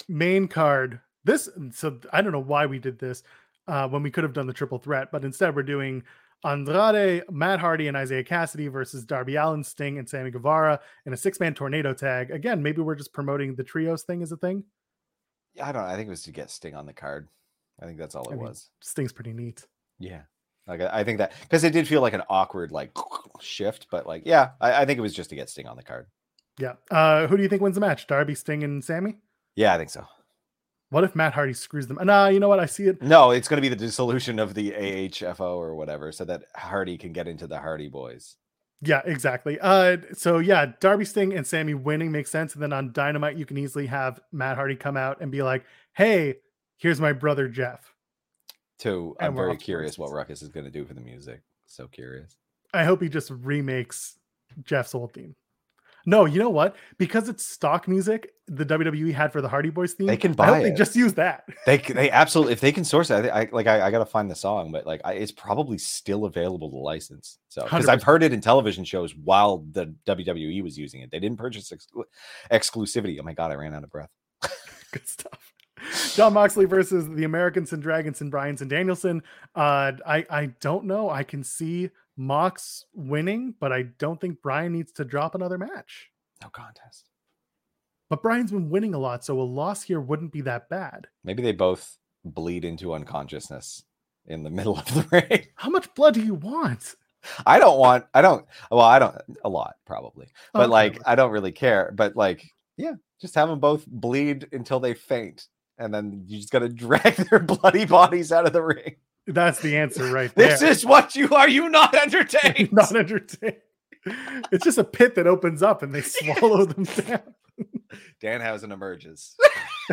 Main card. This, so I don't know why we did this uh, when we could have done the triple threat, but instead we're doing Andrade, Matt Hardy, and Isaiah Cassidy versus Darby Allin, Sting, and Sammy Guevara in a six-man tornado tag. Again, maybe we're just promoting the trios thing as a thing. Yeah, I don't know. I think it was to get Sting on the card. I think that's all it I mean, was. Sting's pretty neat. Yeah. Like I think that, because it did feel like an awkward like shift, but like, yeah, I, I think it was just to get Sting on the card. Yeah. Uh, who do you think wins the match? Darby, Sting, and Sammy? Yeah, I think so. What if Matt Hardy screws them? Nah, you know what? I see it. No, it's going to be the dissolution of the A H F O or whatever so that Hardy can get into the Hardy Boys. Yeah, exactly. Uh, so, yeah, Darby, Sting, and Sammy winning makes sense. And then on Dynamite, you can easily have Matt Hardy come out and be like, hey, here's my brother, Jeff. Too. I'm very curious what Ruckus is going to do for the music. So curious. I hope he just remakes Jeff's old theme. No, you know what? Because it's stock music, the W W E had for the Hardy Boys theme. They can buy I hope it. They just use that. They they absolutely if they can source it. I, I like I, I got to find the song, but like I, it's probably still available to license. So because I've heard it in television shows while the W W E was using it, they didn't purchase exclu- exclusivity. Oh my god, I ran out of breath. Good stuff. John Moxley versus the Americans and Dragons and Bryans and Danielson. Uh, I I don't know. I can see Mox winning, but I don't think Brian needs to drop another match. No contest. But Brian's been winning a lot, so a loss here wouldn't be that bad. Maybe they both bleed into unconsciousness in the middle of the ring. How much blood do you want? I don't want, I don't, well, I don't, a lot probably, but okay. Like, I don't really care. But like, yeah, just have them both bleed until they faint. And then you just got to drag their bloody bodies out of the ring. That's the answer right there. This is what you are. You not entertained. Not entertained. It's just a pit that opens up and they swallow yes. them down. Danhausen emerges.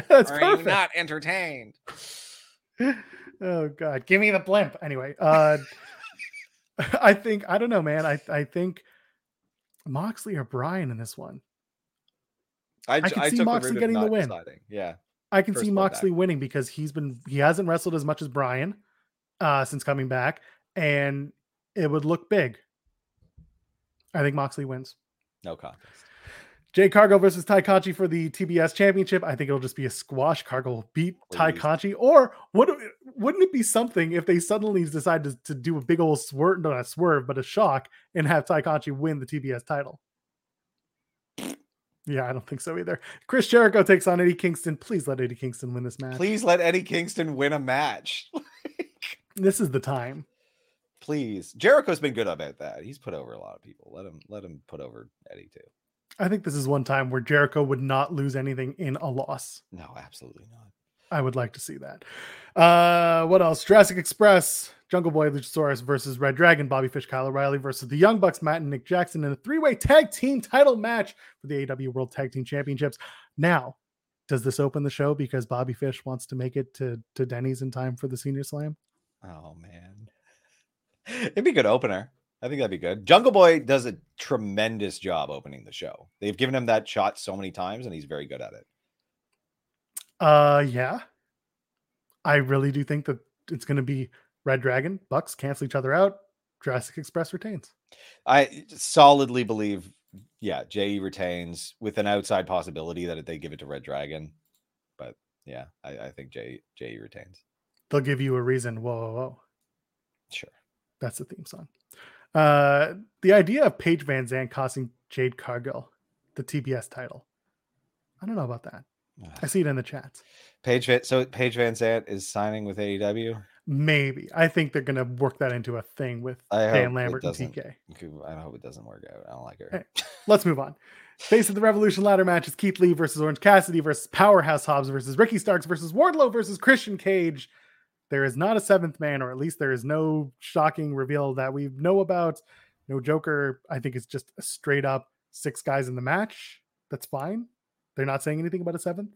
That's are perfect. You not entertained? Oh god, give me the blimp. Anyway, uh, I think I don't know, man. I I think Moxley or Brian in this one. I, I can I see took Moxley the getting the win. Deciding. Yeah, I can First see Moxley back. winning because he's been he hasn't wrestled as much as Brian. Uh, since coming back, and it would look big. I think Moxley wins. No contest. Jay Cargill versus Ty Conchie for the T B S championship. I think it'll just be a squash. Cargill will beat Please. Ty Conchie. Or would, wouldn't it be something if they suddenly decide to, to do a big old swerve, not a swerve, but a shock and have Ty Conchie win the T B S title? Yeah, I don't think so either. Chris Jericho takes on Eddie Kingston. Please let Eddie Kingston win this match. Please let Eddie Kingston win a match. This is the time. Please. Jericho's been good about that. He's put over a lot of people. Let him let him put over Eddie too. I think this is one time where Jericho would not lose anything in a loss. No, absolutely not. I would like to see that. Uh, what else? Jurassic Express, Jungle Boy, Luchasaurus versus Red Dragon, Bobby Fish, Kyle O'Reilly versus the Young Bucks, Matt and Nick Jackson in a three-way tag team title match for the A E W World Tag Team Championships. Now, does this open the show because Bobby Fish wants to make it to, to Denny's in time for the Senior Slam? Oh man, it'd be a good opener. I think that'd be good. Jungle Boy does a tremendous job opening the show. They've given him that shot so many times, and he's very good at it. Uh, yeah, I really do think that it's going to be Red Dragon, Bucks cancel each other out, Jurassic Express retains. I solidly believe, yeah, J E retains with an outside possibility that they give it to Red Dragon. But yeah, I, I think J E J E retains. They'll give you a reason. Whoa, whoa, whoa. Sure. That's the theme song. Uh, the idea of Paige VanZant costing Jade Cargill the T B S title. I don't know about that. I see it in the chats. Paige, so Paige VanZant is signing with A E W? Maybe. I think they're going to work that into a thing with Dan Lambert and T K. I hope it doesn't work out. I don't like her. Right, let's move on. Face of the Revolution ladder match is Keith Lee versus Orange Cassidy versus Powerhouse Hobbs versus Ricky Starks versus Wardlow versus Christian Cage. There is not a seventh man, or at least there is no shocking reveal that we know about. No Joker. I think it's just a straight up six guys in the match. That's fine. They're not saying anything about a seventh.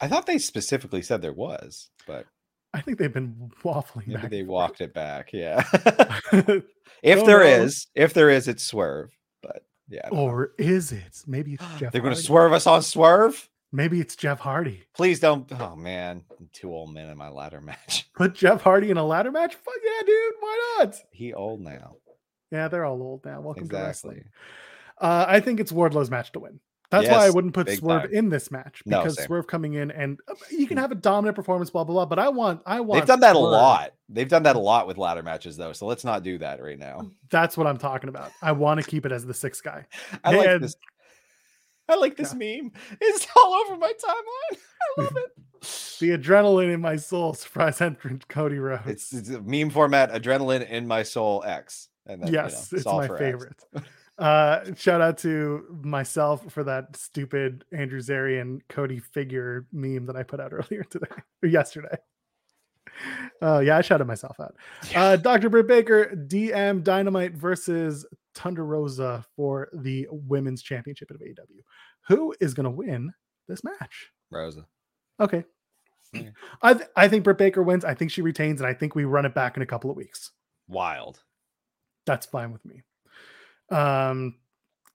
I thought they specifically said there was, but I think they've been waffling. Maybe back they walked it back. Yeah. if no, there no. is, if there is, it's Swerve. But yeah. Or know. Is it? Maybe it's Jeff. They're going to swerve us on Swerve. Maybe it's Jeff Hardy. Please don't. Oh man, I'm two old men in my ladder match. Put Jeff Hardy in a ladder match? Fuck yeah, dude. Why not? He old now. Yeah, they're all old now. Welcome exactly. to wrestling. Uh, I think it's Wardlow's match to win. That's yes, why I wouldn't put Swerve time. in this match, because no, Swerve coming in and uh, you can have a dominant performance, blah, blah, blah. But I want, I want. They've done that Swerve. a lot. They've done that a lot with ladder matches, though. So let's not do that right now. That's what I'm talking about. I want to keep it as the sixth guy. I and, like this. I like this yeah. meme. It's all over my timeline. I love it. The adrenaline in my soul. Surprise entrant, Cody Rhodes. It's, it's a meme format. Adrenaline in my soul. X. And then, yes, you know, it's my favorite. X. Uh, shout out to myself for that stupid Andrew Zarian Cody figure meme that I put out earlier today or yesterday. Oh uh, yeah, I shouted myself out. Yeah. Uh, Doctor Britt Baker, D M Dynamite versus Thunder Rosa for the women's championship of A E W. Who is going to win this match? Rosa. Okay. Yeah. I th- I think Britt Baker wins. I think she retains, and I think we run it back in a couple of weeks. Wild. That's fine with me. Um,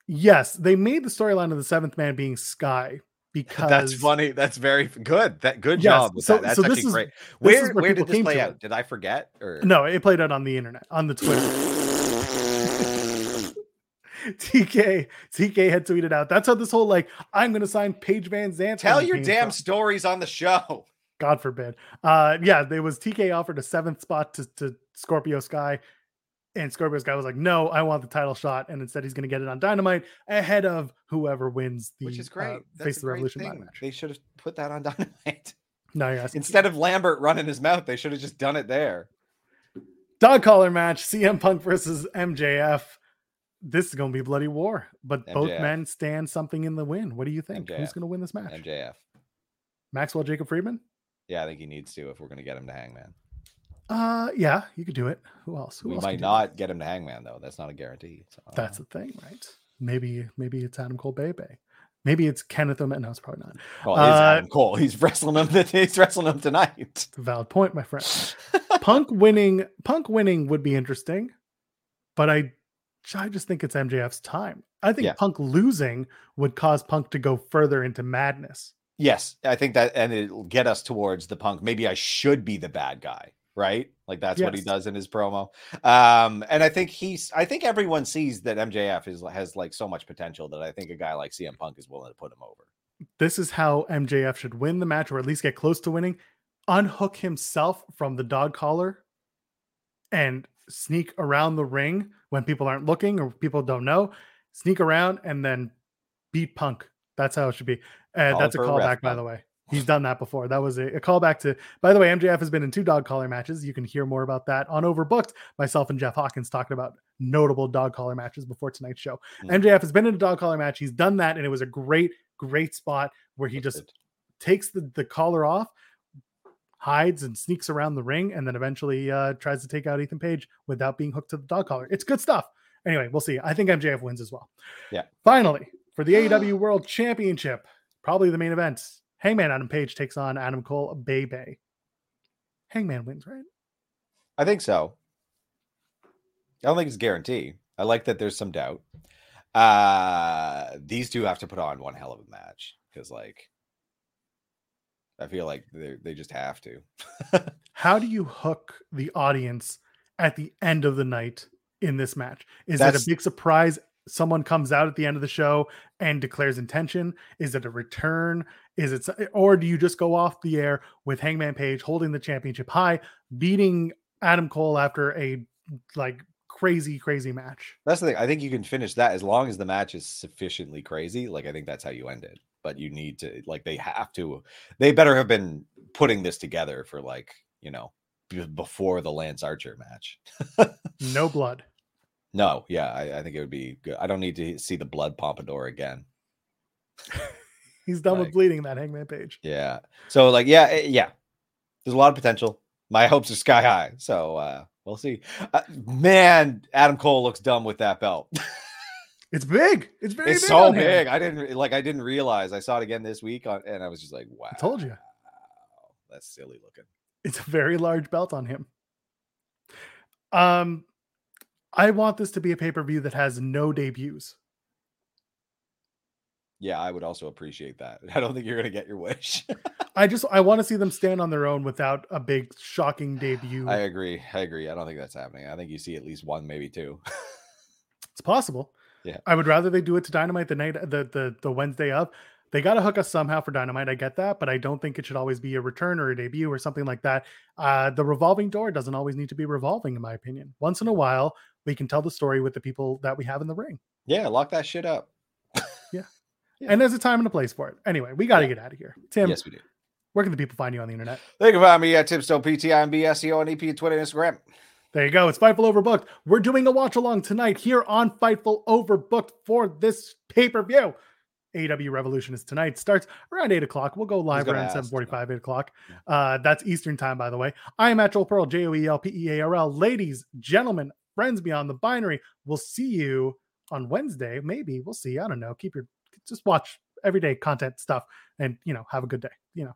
yes, they made the storyline of the seventh man being Sky because that's funny. That's very good. That good yes. job. With so, that. That's so actually this is, great. Where, this is where, where did this play out? It. Did I forget? Or no, it played out on the internet, on the Twitter. T K T K had tweeted out. That's how this whole like I'm going to sign Paige VanZant. Tell your damn from. stories on the show. God forbid. Uh, yeah, there was T K offered a seventh spot to, to Scorpio Sky. And Scorpio's guy was like, no, I want the title shot. And instead he's going to get it on Dynamite ahead of whoever wins the Which is great. Uh, Face the Revolution match. They should have put that on Dynamite. No, you're asking. Instead of Lambert running his mouth, they should have just done it there. Dog collar match, C M Punk versus M J F. This is going to be a bloody war. But M J F. Both men stand something in the win. What do you think? M J F. Who's going to win this match? M J F. Maxwell Jacob Friedman? Yeah, I think he needs to if we're going to get him to Hangman. Uh, yeah, you could do it. Who else? Who we else might not get him to Hangman though. That's not a guarantee. So. That's the thing, right? Maybe, maybe it's Adam Cole Bebe. Maybe it's Kenneth O'Malley. No, it's probably not. Well, it is uh, Adam Cole. He's wrestling him. He's wrestling him tonight. Valid point, my friend. Punk winning. Punk winning would be interesting, but I, I just think it's M J F's time. I think yeah. Punk losing would cause Punk to go further into madness. Yes, I think that, and it'll get us towards the Punk. Maybe I should be the bad guy. Right? Like that's yes. what he does in his promo. Um, and I think he's, I think everyone sees that M J F is, has like so much potential that I think a guy like C M Punk is willing to put him over. This is how M J F should win the match, or at least get close to winning, unhook himself from the dog collar and sneak around the ring when people aren't looking or people don't know, sneak around and then beat Punk. That's how it should be. Uh, that's a callback, by the way. He's done that before. That was a, a callback to, by the way, M J F has been in two dog collar matches. You can hear more about that on Overbooked. Myself and Jeff Hawkins talking about notable dog collar matches before tonight's show. Mm. M J F has been in a dog collar match. He's done that. And it was a great, great spot where he That's just good. takes the, the collar off, hides and sneaks around the ring. And then eventually uh, tries to take out Ethan Page without being hooked to the dog collar. It's good stuff. Anyway, we'll see. I think M J F wins as well. Yeah. Finally, for the A E W World Championship, probably the main event. Hangman Adam Page takes on Adam Cole Bebe. Hangman wins, right? I think so. I don't think it's guaranteed. I like that there's some doubt. Uh, these two have to put on one hell of a match because, like, I feel like they they just have to. How do you hook the audience at the end of the night in this match? Is That's... it a big surprise? Someone comes out at the end of the show and declares intention. Is it a return? Is it, or do you just go off the air with Hangman Page holding the championship high, beating Adam Cole after a like crazy, crazy match? That's the thing. I think you can finish that as long as the match is sufficiently crazy. Like, I think that's how you end it, but you need to, like, they have to, they better have been putting this together for, like, you know, b- before the Lance Archer match. No blood. No, yeah, I, I think it would be good. I don't need to see the blood pompadour again. He's done like, with bleeding, that Hangman Page. Yeah. So, like, yeah, yeah. There's a lot of potential. My hopes are sky high. So, uh, we'll see. Uh, man, Adam Cole looks dumb with that belt. It's big. It's very it's big. It's so big. Him. I didn't, like, I didn't realize. I saw it again this week, on, and I was just like, wow. I told you. Wow, that's silly looking. It's a very large belt on him. Um... I want this to be a pay-per-view that has no debuts. Yeah, I would also appreciate that. I don't think you're going to get your wish. I just, I want to see them stand on their own without a big shocking debut. I agree. I agree. I don't think that's happening. I think you see at least one, maybe two. It's possible. Yeah. I would rather they do it to Dynamite the night, the, the, the Wednesday of. They got to hook us somehow for Dynamite. I get that, but I don't think it should always be a return or a debut or something like that. Uh, the revolving door doesn't always need to be revolving, in my opinion. Once in a while, we can tell the story with the people that we have in the ring. Yeah, lock that shit up. yeah. yeah. And there's a time and a place for it. Anyway, we got to yeah. get out of here. Tim. Yes, we do. Where can the people find you on the internet? They can find me at Timstone P T, I M B S E O, and E P, Twitter, and Instagram. There you go. It's Fightful Overbooked. We're doing a watch along tonight here on Fightful Overbooked for this pay-per-view. A E W Revolution is tonight. Starts around eight o'clock. We'll go live around seven forty-five, eight o'clock. Uh, that's Eastern time, by the way. I am at Joel Pearl, J O E L P E A R L. Ladies, gentlemen, friends beyond the binary, we'll see you on Wednesday. Maybe we'll see. I don't know. Keep your just watch everyday content stuff and, you know, have a good day. You know.